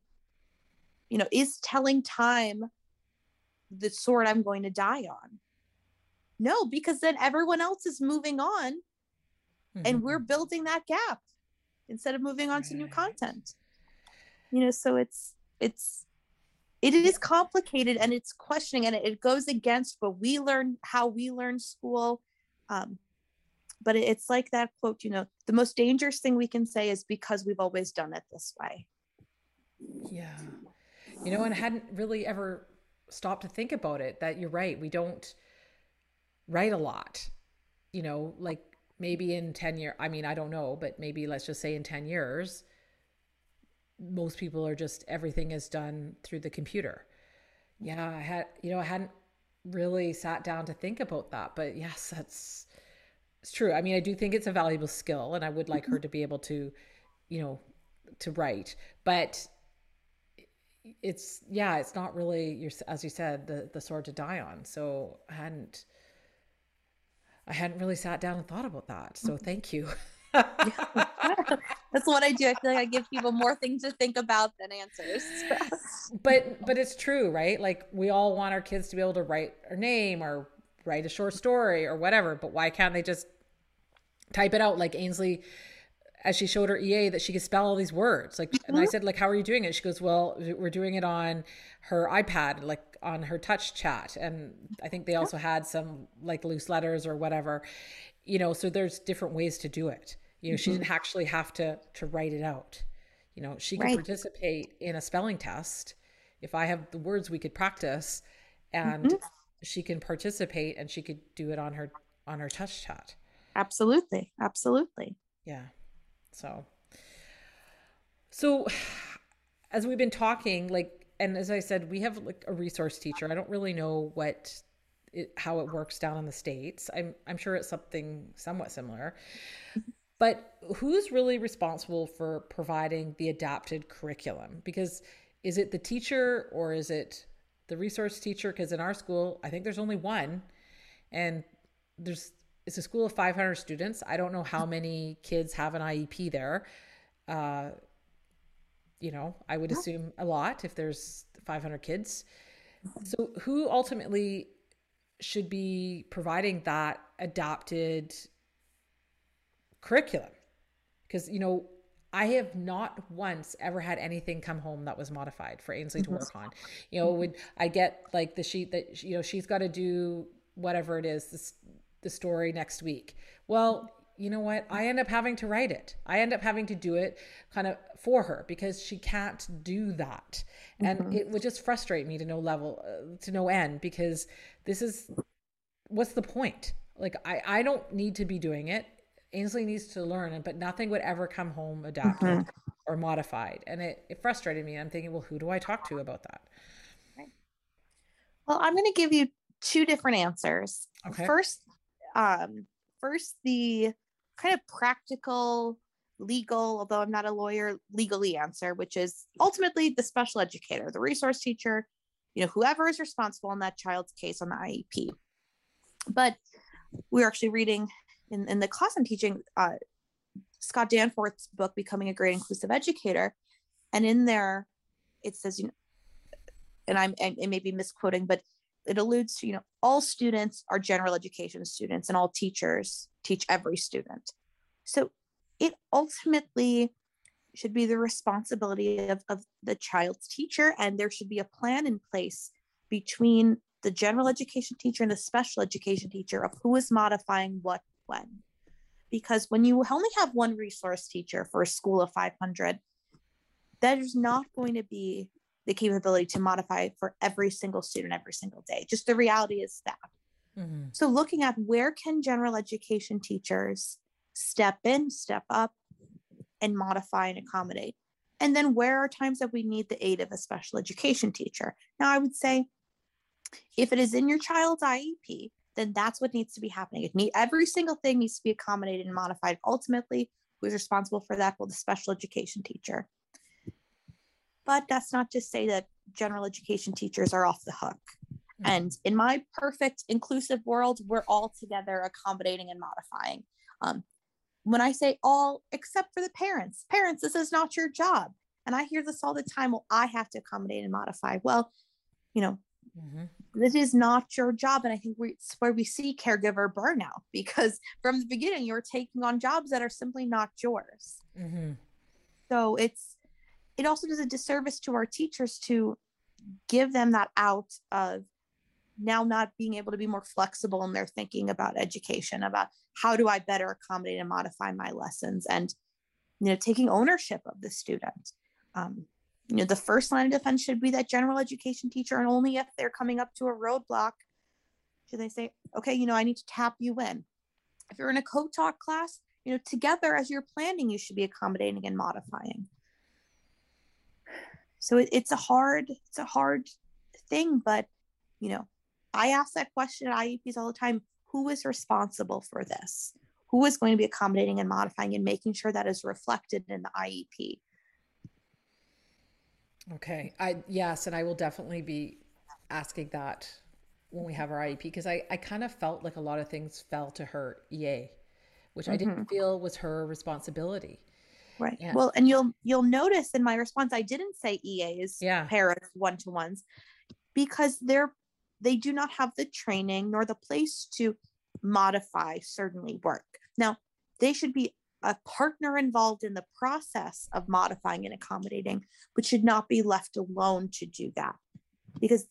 Is telling time the sword I'm going to die on? No, because then everyone else is moving on and we're building that gap instead of moving on to new content. So it is complicated, and it's questioning, and it goes against what we learn, how we learn school. But it's like that quote, the most dangerous thing we can say is because we've always done it this way. Yeah. And I hadn't really ever stop to think about it, that you're right. We don't write a lot, you know, like maybe in 10 years, I mean, I don't know, but maybe let's just say in 10 years, most people are just, everything is done through the computer. Yeah. I hadn't really sat down to think about that, but yes, it's true. I mean, I do think it's a valuable skill, and I would like her to be able to, you know, to write, but it's not really your, as you said, the sword to die on. So I hadn't really sat down and thought about that. So thank you. That's what I do. I feel like I give people more things to think about than answers. But it's true, right? Like, we all want our kids to be able to write our name or write a short story or whatever, but why can't they just type it out? Like Ainsley, as she showed her EA that she could spell all these words. Like, mm-hmm. And I said, like, how are you doing it? She goes, well, we're doing it on her iPad, like on her touch chat. And I think they also had some like loose letters or whatever, you know, so there's different ways to do it. You know, mm-hmm. She didn't actually have to write it out. You know, she could participate in a spelling test. If I have the words, we could practice, and mm-hmm. She can participate, and she could do it on her touch chat. Absolutely. Absolutely. Yeah. So as we've been talking, like, and as I said, we have like a resource teacher. I don't really know how it works down in the States. I'm sure it's something somewhat similar, but who's really responsible for providing the adapted curriculum? Because is it the teacher or is it the resource teacher? Cause in our school, I think there's only one, and it's a school of 500 students. I don't know how many kids have an IEP there. You know, I would assume a lot if there's 500 kids. So who ultimately should be providing that adapted curriculum? Because, you know, I have not once ever had anything come home that was modified for Ainsley to work on. You know, would I get like the sheet that, you know, she's got to do whatever it is, the story next week. Well, you know what? I end up having to write it. I end up having to do it kind of for her because she can't do that. Mm-hmm. And it would just frustrate me to no end, because what's the point? Like, I don't need to be doing it. Ainsley needs to learn, but nothing would ever come home adapted or modified. And it frustrated me. I'm thinking, well, who do I talk to about that? Okay. Well, I'm going to give you two different answers. Okay. First, the kind of practical, legal, although I'm not a lawyer, legally answer, which is ultimately the special educator, the resource teacher, you know, whoever is responsible in that child's case on the IEP. But we're actually reading in the class I'm teaching, Scott Danforth's book, Becoming a Great Inclusive Educator. And in there, it says, you know, and I may be misquoting, but it alludes to, you know, all students are general education students and all teachers teach every student. So it ultimately should be the responsibility of the child's teacher, and there should be a plan in place between the general education teacher and the special education teacher of who is modifying what when. Because when you only have one resource teacher for a school of 500, that is not going to be the capability to modify for every single student every single day. Just the reality is that. Mm-hmm. So looking at where can general education teachers step in, step up, and modify and accommodate. And then where are times that we need the aid of a special education teacher? Now, I would say if it is in your child's IEP, then that's what needs to be happening. Every single thing needs to be accommodated and modified. Ultimately, who's responsible for that? Well, the special education teacher. But that's not to say that general education teachers are off the hook. And in my perfect inclusive world, we're all together accommodating and modifying. When I say all, except for the parents. Parents, this is not your job. And I hear this all the time. Well, I have to accommodate and modify. Well, you know, this is not your job. And I think it's where we see caregiver burnout, because from the beginning, you're taking on jobs that are simply not yours. Mm-hmm. So it also does a disservice to our teachers to give them that out of now not being able to be more flexible in their thinking about education, about how do I better accommodate and modify my lessons, and, you know, taking ownership of the student. You know, the first line of defense should be that general education teacher, and only if they're coming up to a roadblock should they say, okay, you know, I need to tap you in. If you're in a co-taught class, you know, together as you're planning, you should be accommodating and modifying. So it's a hard thing, but, you know, I ask that question at IEPs all the time. Who is responsible for this? Who is going to be accommodating and modifying and making sure that is reflected in the IEP? Okay. Yes. And I will definitely be asking that when we have our IEP, because I kind of felt like a lot of things fell to her EA, which I didn't feel was her responsibility. Right. And, well, and you'll notice in my response, I didn't say EAs, parents, one-to-ones, because they do not have the training nor the place to modify certainly work. Now, they should be a partner involved in the process of modifying and accommodating, but should not be left alone to do that. Because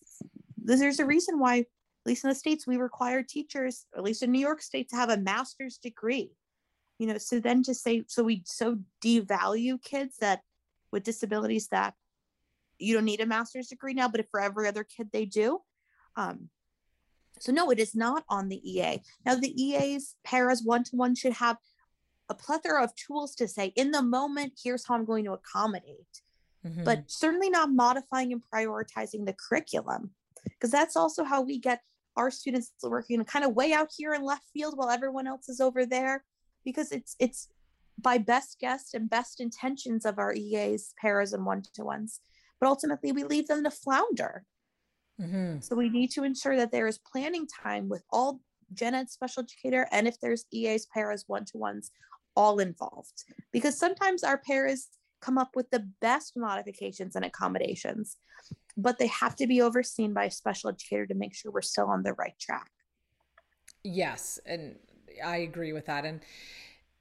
there's a reason why, at least in the States, we require teachers, or at least in New York State, to have a master's degree. You know, so then to say, so we devalue kids that with disabilities that you don't need a master's degree now, but if for every other kid they do. So no, it is not on the EA. Now the EAs, paras, one-to-one should have a plethora of tools to say, in the moment, here's how I'm going to accommodate, but certainly not modifying and prioritizing the curriculum, because that's also how we get our students working kind of way out here in left field while everyone else is over there, because it's by best guess and best intentions of our EAs, paras, and one-to-ones, but ultimately we leave them to flounder. So we need to ensure that there is planning time with all gen ed, special educator, and if there's EAs, paras, one-to-ones, all involved, because sometimes our paras come up with the best modifications and accommodations, but they have to be overseen by a special educator to make sure we're still on the right track. Yes, and I agree with that.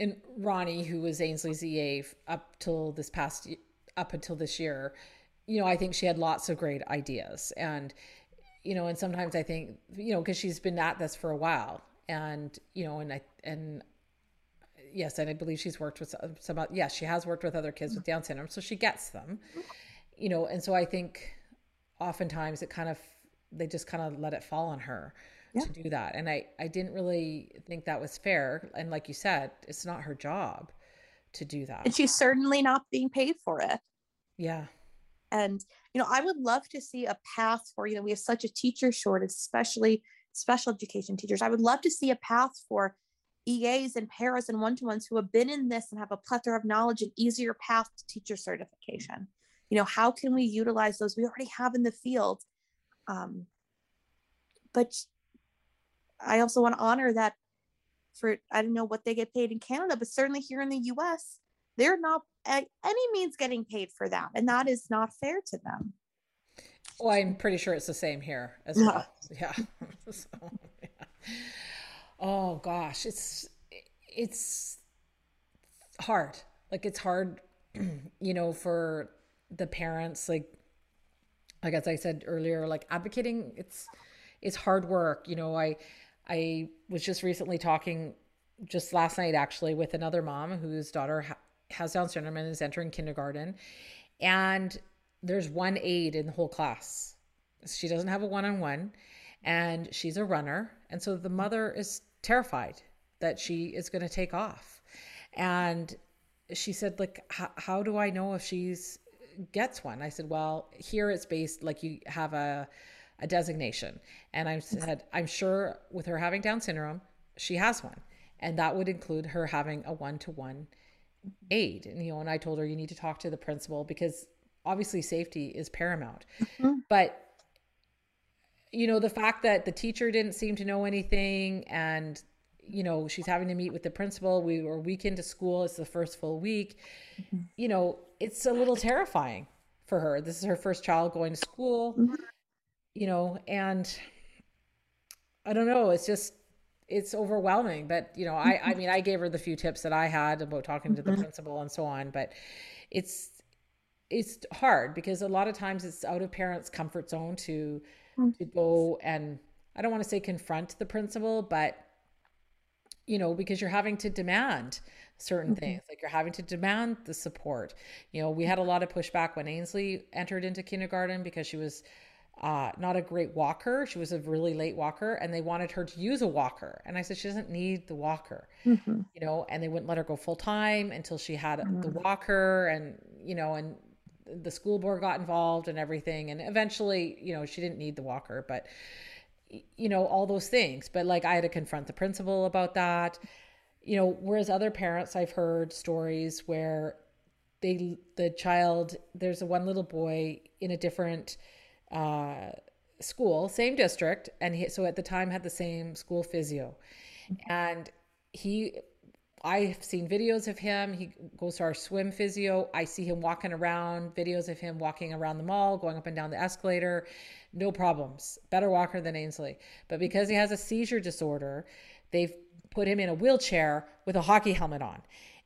And Ronnie, who was Ainsley's EA up until this year, you know, I think she had lots of great ideas, and, you know, and sometimes I think, you know, cause she's been at this for a while, and, you know, and I believe she's worked with she has worked with other kids with Down syndrome. So she gets them, you know? And so I think oftentimes they just let it fall on her to do that. And I didn't really think that was fair. And like you said, it's not her job to do that. And she's certainly not being paid for it. Yeah. And, you know, I would love to see a path for, you know, we have such a teacher shortage, especially special education teachers. I would love to see a path for EAs and paras and one-to-ones who have been in this and have a plethora of knowledge, and easier path to teacher certification. You know, how can we utilize those we already have in the field? But I also want to honor that I don't know what they get paid in Canada, but certainly here in the US, they're not by any means getting paid for that. And that is not fair to them. Well, I'm pretty sure it's the same here as well. Yeah. So, yeah. Oh gosh. It's hard. Like it's hard, you know, for the parents, like as I said earlier, like advocating, it's hard work. You know, I was just recently talking just last night actually with another mom whose daughter has Down syndrome and is entering kindergarten, and there's one aide in the whole class. She doesn't have a one-on-one, and she's a runner. And so the mother is terrified that she is going to take off. And she said, like, how do I know if she's gets one? I said, well, here it's based, like you have a designation. And I said, I'm sure with her having Down syndrome, she has one. And that would include her having a one-to-one aid. And, you know, and I told her, you need to talk to the principal, because obviously safety is paramount, but you know, the fact that the teacher didn't seem to know anything, and, you know, she's having to meet with the principal. We were a week into school. It's the first full week, you know, it's a little terrifying for her. This is her first child going to school, you know, and I don't know, it's just, it's overwhelming. But, you know, I mean, I gave her the few tips that I had about talking to the principal and so on, but it's hard, because a lot of times it's out of parents' comfort zone to go and, I don't want to say confront the principal, but you know, because you're having to demand certain things, like you're having to demand the support. You know, we had a lot of pushback when Ainsley entered into kindergarten because she was not a great walker. She was a really late walker, and they wanted her to use a walker. And I said, she doesn't need the walker, you know, and they wouldn't let her go full time until she had the walker, and, you know, and the school board got involved and everything. And eventually, you know, she didn't need the walker, but, you know, all those things. But like, I had to confront the principal about that, you know, whereas other parents, I've heard stories where the child, there's one little boy in a different school, same district. And so at the time had the same school physio, and I've seen videos of him. He goes to our swim physio. I see him walking around, videos of him walking around the mall, going up and down the escalator, no problems, better walker than Ainsley. But because he has a seizure disorder, they've put him in a wheelchair with a hockey helmet on.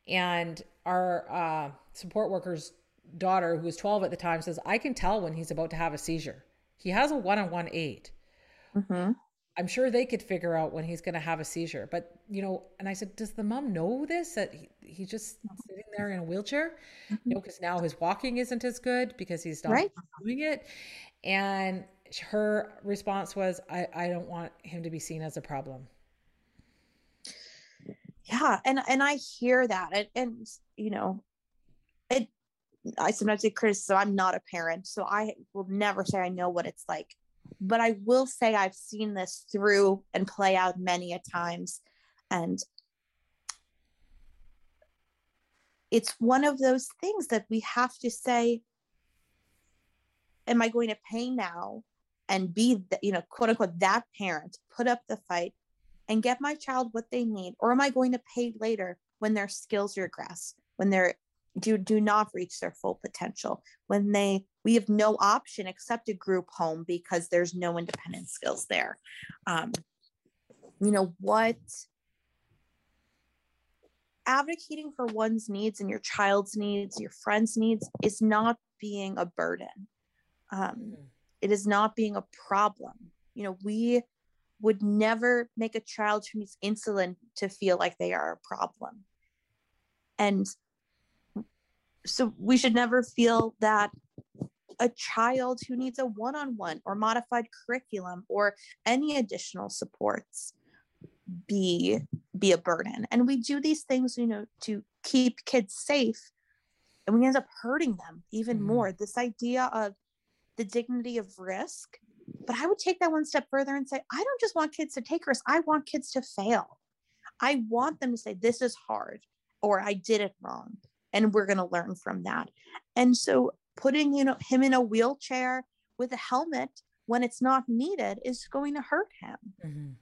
And our support worker's daughter, who was 12 at the time, says, I can tell when he's about to have a seizure. He has a one-on-one aid. I'm sure they could figure out when he's going to have a seizure. But, you know, and I said, does the mom know this, that he's just sitting there in a wheelchair? You know, because now his walking isn't as good because he's not doing it. And her response was, I don't want him to be seen as a problem. Yeah. And I hear that. And you know, I sometimes get criticism. So I'm not a parent, so I will never say I know what it's like, but I will say I've seen this through and play out many a times. And it's one of those things that we have to say, am I going to pay now and be, you know, quote unquote, that parent, put up the fight and get my child what they need? Or am I going to pay later when their skills regress, when they're do not reach their full potential, when we have no option except a group home because there's no independent skills there? You know, what advocating for one's needs and your child's needs, your friend's needs, is not being a burden. It is not being a problem. You know, we would never make a child who needs insulin to feel like they are a problem. And so we should never feel that a child who needs a one-on-one or modified curriculum or any additional supports be a burden. And we do these things, you know, to keep kids safe, and we end up hurting them even more. This idea of the dignity of risk. But I would take that one step further and say, I don't just want kids to take risks. I want kids to fail. I want them to say, this is hard, or I did it wrong, and we're going to learn from that. And so putting, you know, him in a wheelchair with a helmet when it's not needed is going to hurt him.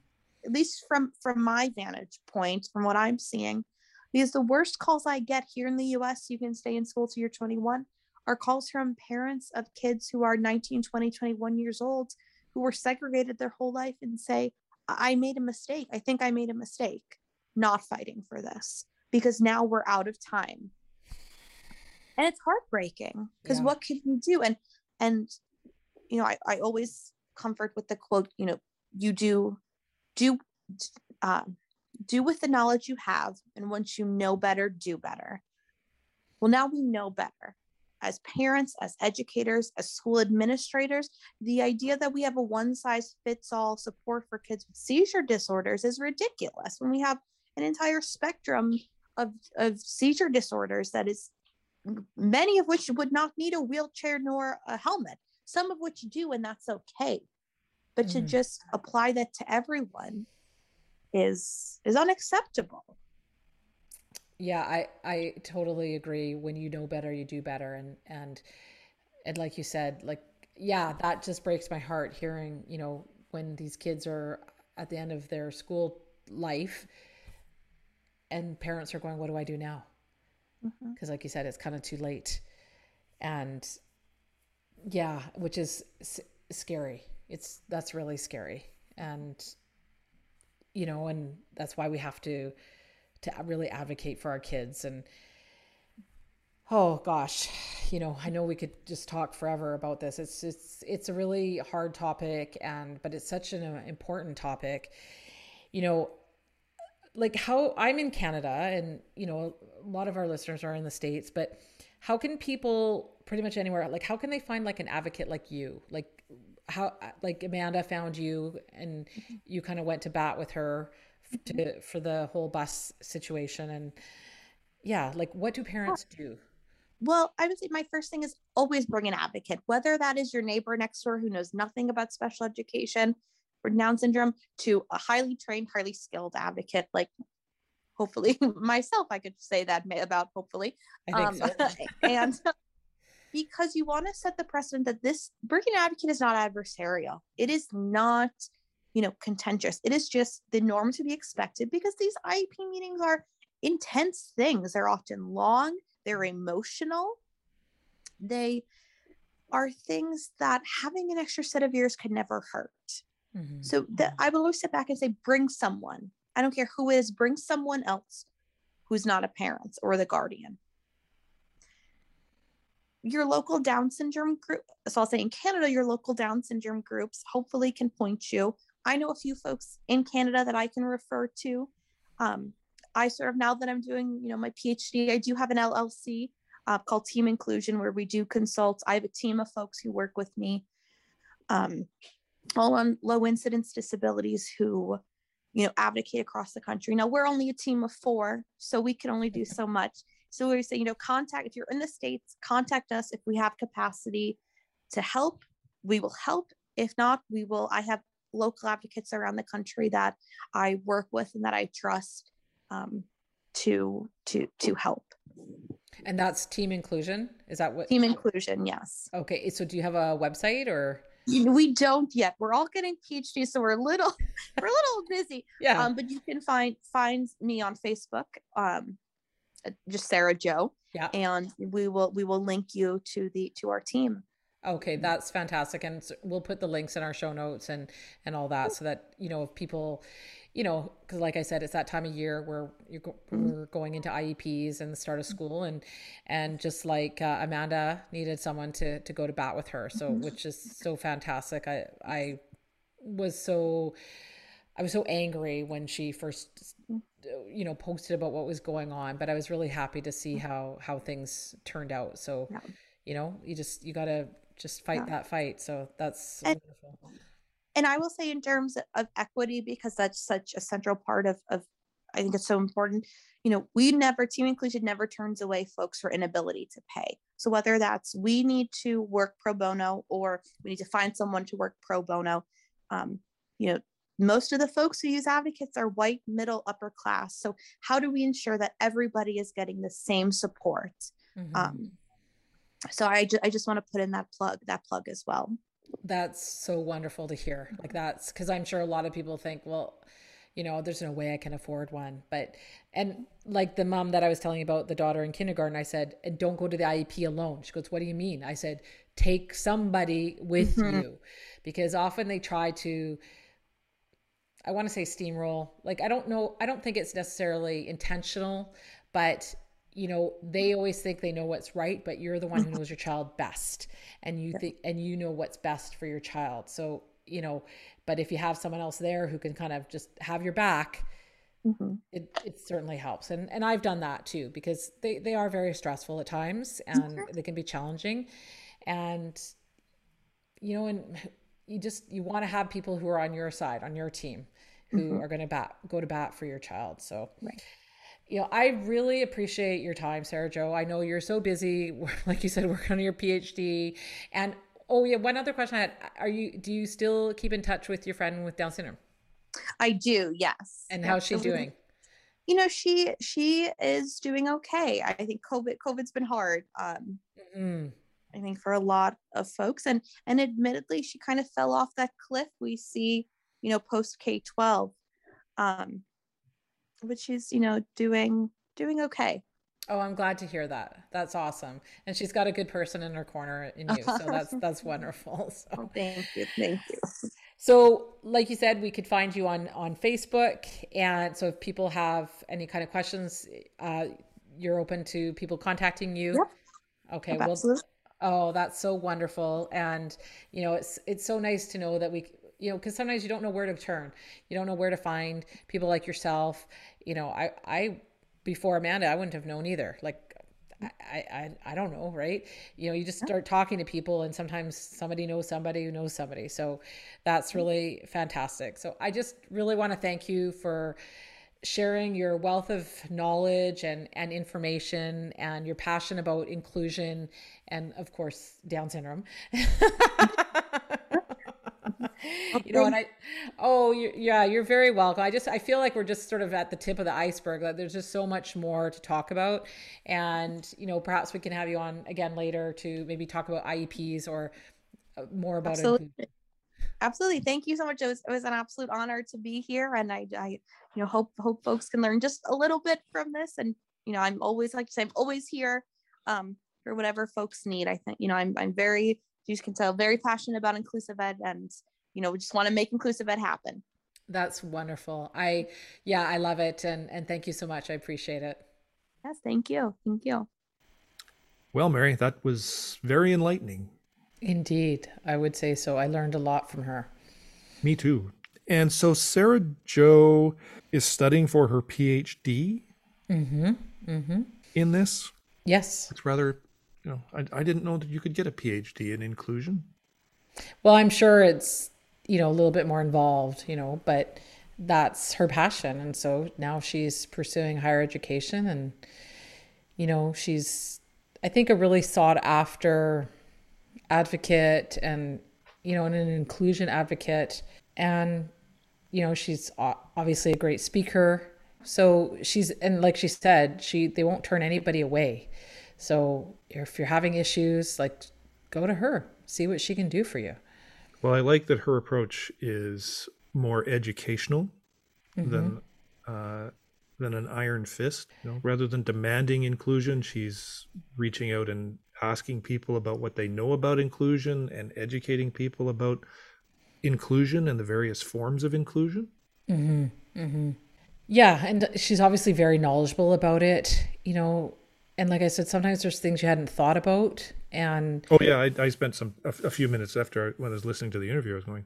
At least from my vantage point, from what I'm seeing, because the worst calls I get here in the US, you can stay in school till you're 21, are calls from parents of kids who are 19, 20, 21 years old, who were segregated their whole life, and say, I made a mistake. I think I made a mistake not fighting for this, because now we're out of time. And it's heartbreaking, because what can you do? And, you know, I always comfort with the quote, you know, you do with the knowledge you have. And once you know better, do better. Well, now we know better as parents, as educators, as school administrators. The idea that we have a one size fits all support for kids with seizure disorders is ridiculous, when we have an entire spectrum of seizure disorders that is, many of which would not need a wheelchair nor a helmet, some of which do, and that's okay. But to just apply that to everyone is unacceptable. Yeah, I totally agree. When you know better, you do better. And like you said, like, yeah, that just breaks my heart hearing, you know, when these kids are at the end of their school life and parents are going, what do I do now? Because like you said, it's kind of too late. And yeah, which is scary. That's really scary. And, you know, and that's why we have to really advocate for our kids. And, oh gosh, you know, I know we could just talk forever about this. It's a really hard topic, but it's such an important topic. You know, like how I'm in Canada and, you know, a lot of our listeners are in the States, but how can people pretty much anywhere, like how can they find like an advocate like you? Like how, like Amanda found you and you kind of went to bat with her for the whole bus situation. And yeah, like what do parents do? Well, I would say my first thing is always bring an advocate, whether that is your neighbor next door who knows nothing about special education or Down syndrome to a highly trained, highly skilled advocate. Like hopefully myself, I could say that about hopefully. I think so. And because you want to set the precedent that this bringing an advocate is not adversarial. It is not, you know, contentious. It is just the norm to be expected because these IEP meetings are intense things. They're often long. They're emotional. They are things that having an extra set of ears could never hurt. Mm-hmm. So I will always sit back and say, bring someone. I don't care who it is. Bring someone else who's not a parent or the guardian. Your local Down syndrome group. So I'll say in Canada, your local Down syndrome groups hopefully can point you. I know a few folks in Canada that I can refer to. I sort of, now that I'm doing, you know, my PhD, I do have an LLC called Team Inclusion where we do consult. I have a team of folks who work with me all on low incidence disabilities who, you know, advocate across the country. Now we're only a team of 4, so we can only do so much. So we say, you know, contact, if you're in the States, contact us. If we have capacity to help, we will help. If not, we will. I have local advocates around the country that I work with and that I trust to help. And that's Team Inclusion? Is that what? Team Inclusion, yes. Okay. So do you have a website or? You know, we don't yet. We're all getting PhDs, so we're a little busy. Yeah. But you can find me on Facebook, just Sarah Jo. Yeah. And we will link you to our team. Okay, that's fantastic, and we'll put the links in our show notes and all that, so that you know if people, you know, because like I said, it's that time of year where we're going into IEPs and the start of school, and just like Amanda needed someone to go to bat with her, so which is so fantastic. I was so angry when she first, you know, posted about what was going on, but I was really happy to see how things turned out. So, yeah. You know, you gotta just fight that fight. So that's wonderful. And I will say in terms of equity, because that's such a central part of I think it's so important, you know, Team Inclusion never turns away folks for inability to pay. So whether that's, we need to work pro bono or we need to find someone to work pro bono, you know, most of the folks who use advocates are white, middle, upper class. So how do we ensure that everybody is getting the same support? Mm-hmm. So I just want to put in that plug as well. That's so wonderful to hear. Like that's, cause I'm sure a lot of people think, well, you know, there's no way I can afford one, but, and like the mom that I was telling you about the daughter in kindergarten, I said, and don't go to the IEP alone. She goes, what do you mean? I said, take somebody with you, because often they try to, I want to say steamroll. Like, I don't know. I don't think it's necessarily intentional, but you know, they always think they know what's right, but you're the one who knows your child best and you think, and you know what's best for your child. So, you know, but if you have someone else there who can kind of just have your back, it certainly helps. And I've done that too, because they are very stressful at times and they can be challenging and, you know, and you want to have people who are on your side, on your team, who are going to go to bat for your child. So, right. You know, I really appreciate your time, Sarah Jo. I know you're so busy, like you said, working on your PhD. And oh yeah, one other question I had: do you still keep in touch with your friend with Down syndrome? I do, yes. And how's she doing? You know, she is doing okay. I think COVID's been hard. I think for a lot of folks, and admittedly, she kind of fell off that cliff we see, you know, post K-12. But she's, you know, doing okay. Oh, I'm glad to hear that. That's awesome. And she's got a good person in her corner in you. So that's wonderful. So oh, thank you. So like you said, we could find you on Facebook. And so if people have any kind of questions, you're open to people contacting you. Yep. Okay. Well, absolutely. Oh, that's so wonderful. And you know, it's so nice to know that we, you know, because sometimes you don't know where to turn. You don't know where to find people like yourself. You know, I before Amanda, I wouldn't have known either. Like, I don't know, right? You know, you just start talking to people, and sometimes somebody knows somebody who knows somebody. So that's really fantastic. So I just really want to thank you for sharing your wealth of knowledge and information and your passion about inclusion and, of course, Down syndrome. You know, and you're very welcome. I feel like we're just sort of at the tip of the iceberg. Like, there's just so much more to talk about, and, you know, perhaps we can have you on again later to maybe talk about IEPs or more about it. Absolutely. Thank you so much. It was an absolute honor to be here. And I you know, hope folks can learn just a little bit from this. And, you know, I'm always, like you say, I'm always here for whatever folks need. I think, you know, I'm very, you can tell, very passionate about inclusive ed, and, you know, we just want to make inclusive ed happen. That's wonderful. I love it. And thank you so much. I appreciate it. Yes. Thank you. Thank you. Well, Mary, that was very enlightening. Indeed. I would say so. I learned a lot from her. Me too. And so Sarah Jo is studying for her PhD in this. Yes. It's rather, you know, I didn't know that you could get a PhD in inclusion. Well, I'm sure it's, you know, a little bit more involved, you know, but that's her passion. And so now she's pursuing higher education, and, you know, she's, I think, a really sought after advocate, and, you know, and an inclusion advocate. And, you know, she's obviously a great speaker. So she's, and like she said, they won't turn anybody away. So if you're having issues, like, go to her. See what she can do for you. Well, I like that her approach is more educational than an iron fist. You know? Rather than demanding inclusion, she's reaching out and asking people about what they know about inclusion and educating people about inclusion and the various forms of inclusion. Yeah, and she's obviously very knowledgeable about it, you know. And like I said, sometimes there's things you hadn't thought about. And oh yeah, I spent a few minutes after when I was listening to the interview, I was going,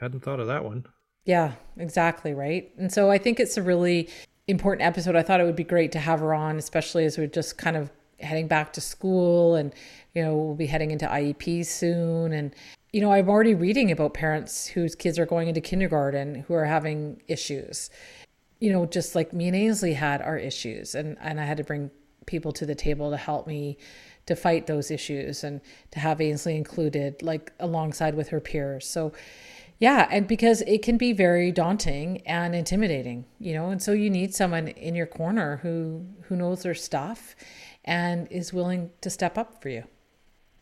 hadn't thought of that one. Yeah, exactly, right. And so I think it's a really important episode. I thought it would be great to have her on, especially as we're just kind of heading back to school, and, you know, we'll be heading into IEPs soon. And, you know, I'm already reading about parents whose kids are going into kindergarten who are having issues, you know, just like me and Ainsley had our issues, and I had to bring people to the table to help me to fight those issues and to have Ainsley included, like, alongside with her peers. So yeah, and because it can be very daunting and intimidating, you know, and so you need someone in your corner who knows their stuff and is willing to step up for you.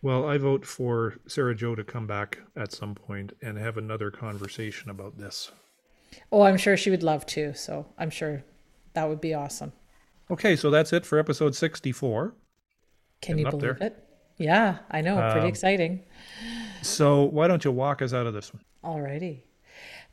Well, I vote for Sarah Jo to come back at some point and have another conversation about this. Oh, I'm sure she would love to. So I'm sure that would be awesome. Okay, so that's it for episode 64. Can you believe it? Yeah, I know. Pretty exciting. So why don't you walk us out of this one? Alrighty.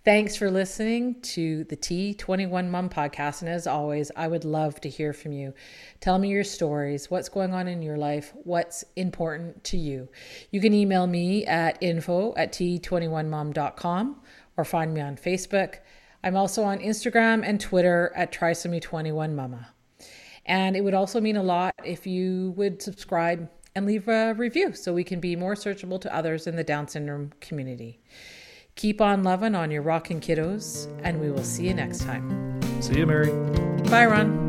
Thanks for listening to the T21 Mom Podcast. And as always, I would love to hear from you. Tell me your stories, what's going on in your life, what's important to you. You can email me at info@t21mom.com or find me on Facebook. I'm also on Instagram and Twitter at trisomy21mama. And it would also mean a lot if you would subscribe and leave a review so we can be more searchable to others in the Down syndrome community. Keep on loving on your rockin' kiddos, and we will see you next time. See you, Mary. Bye, Ron.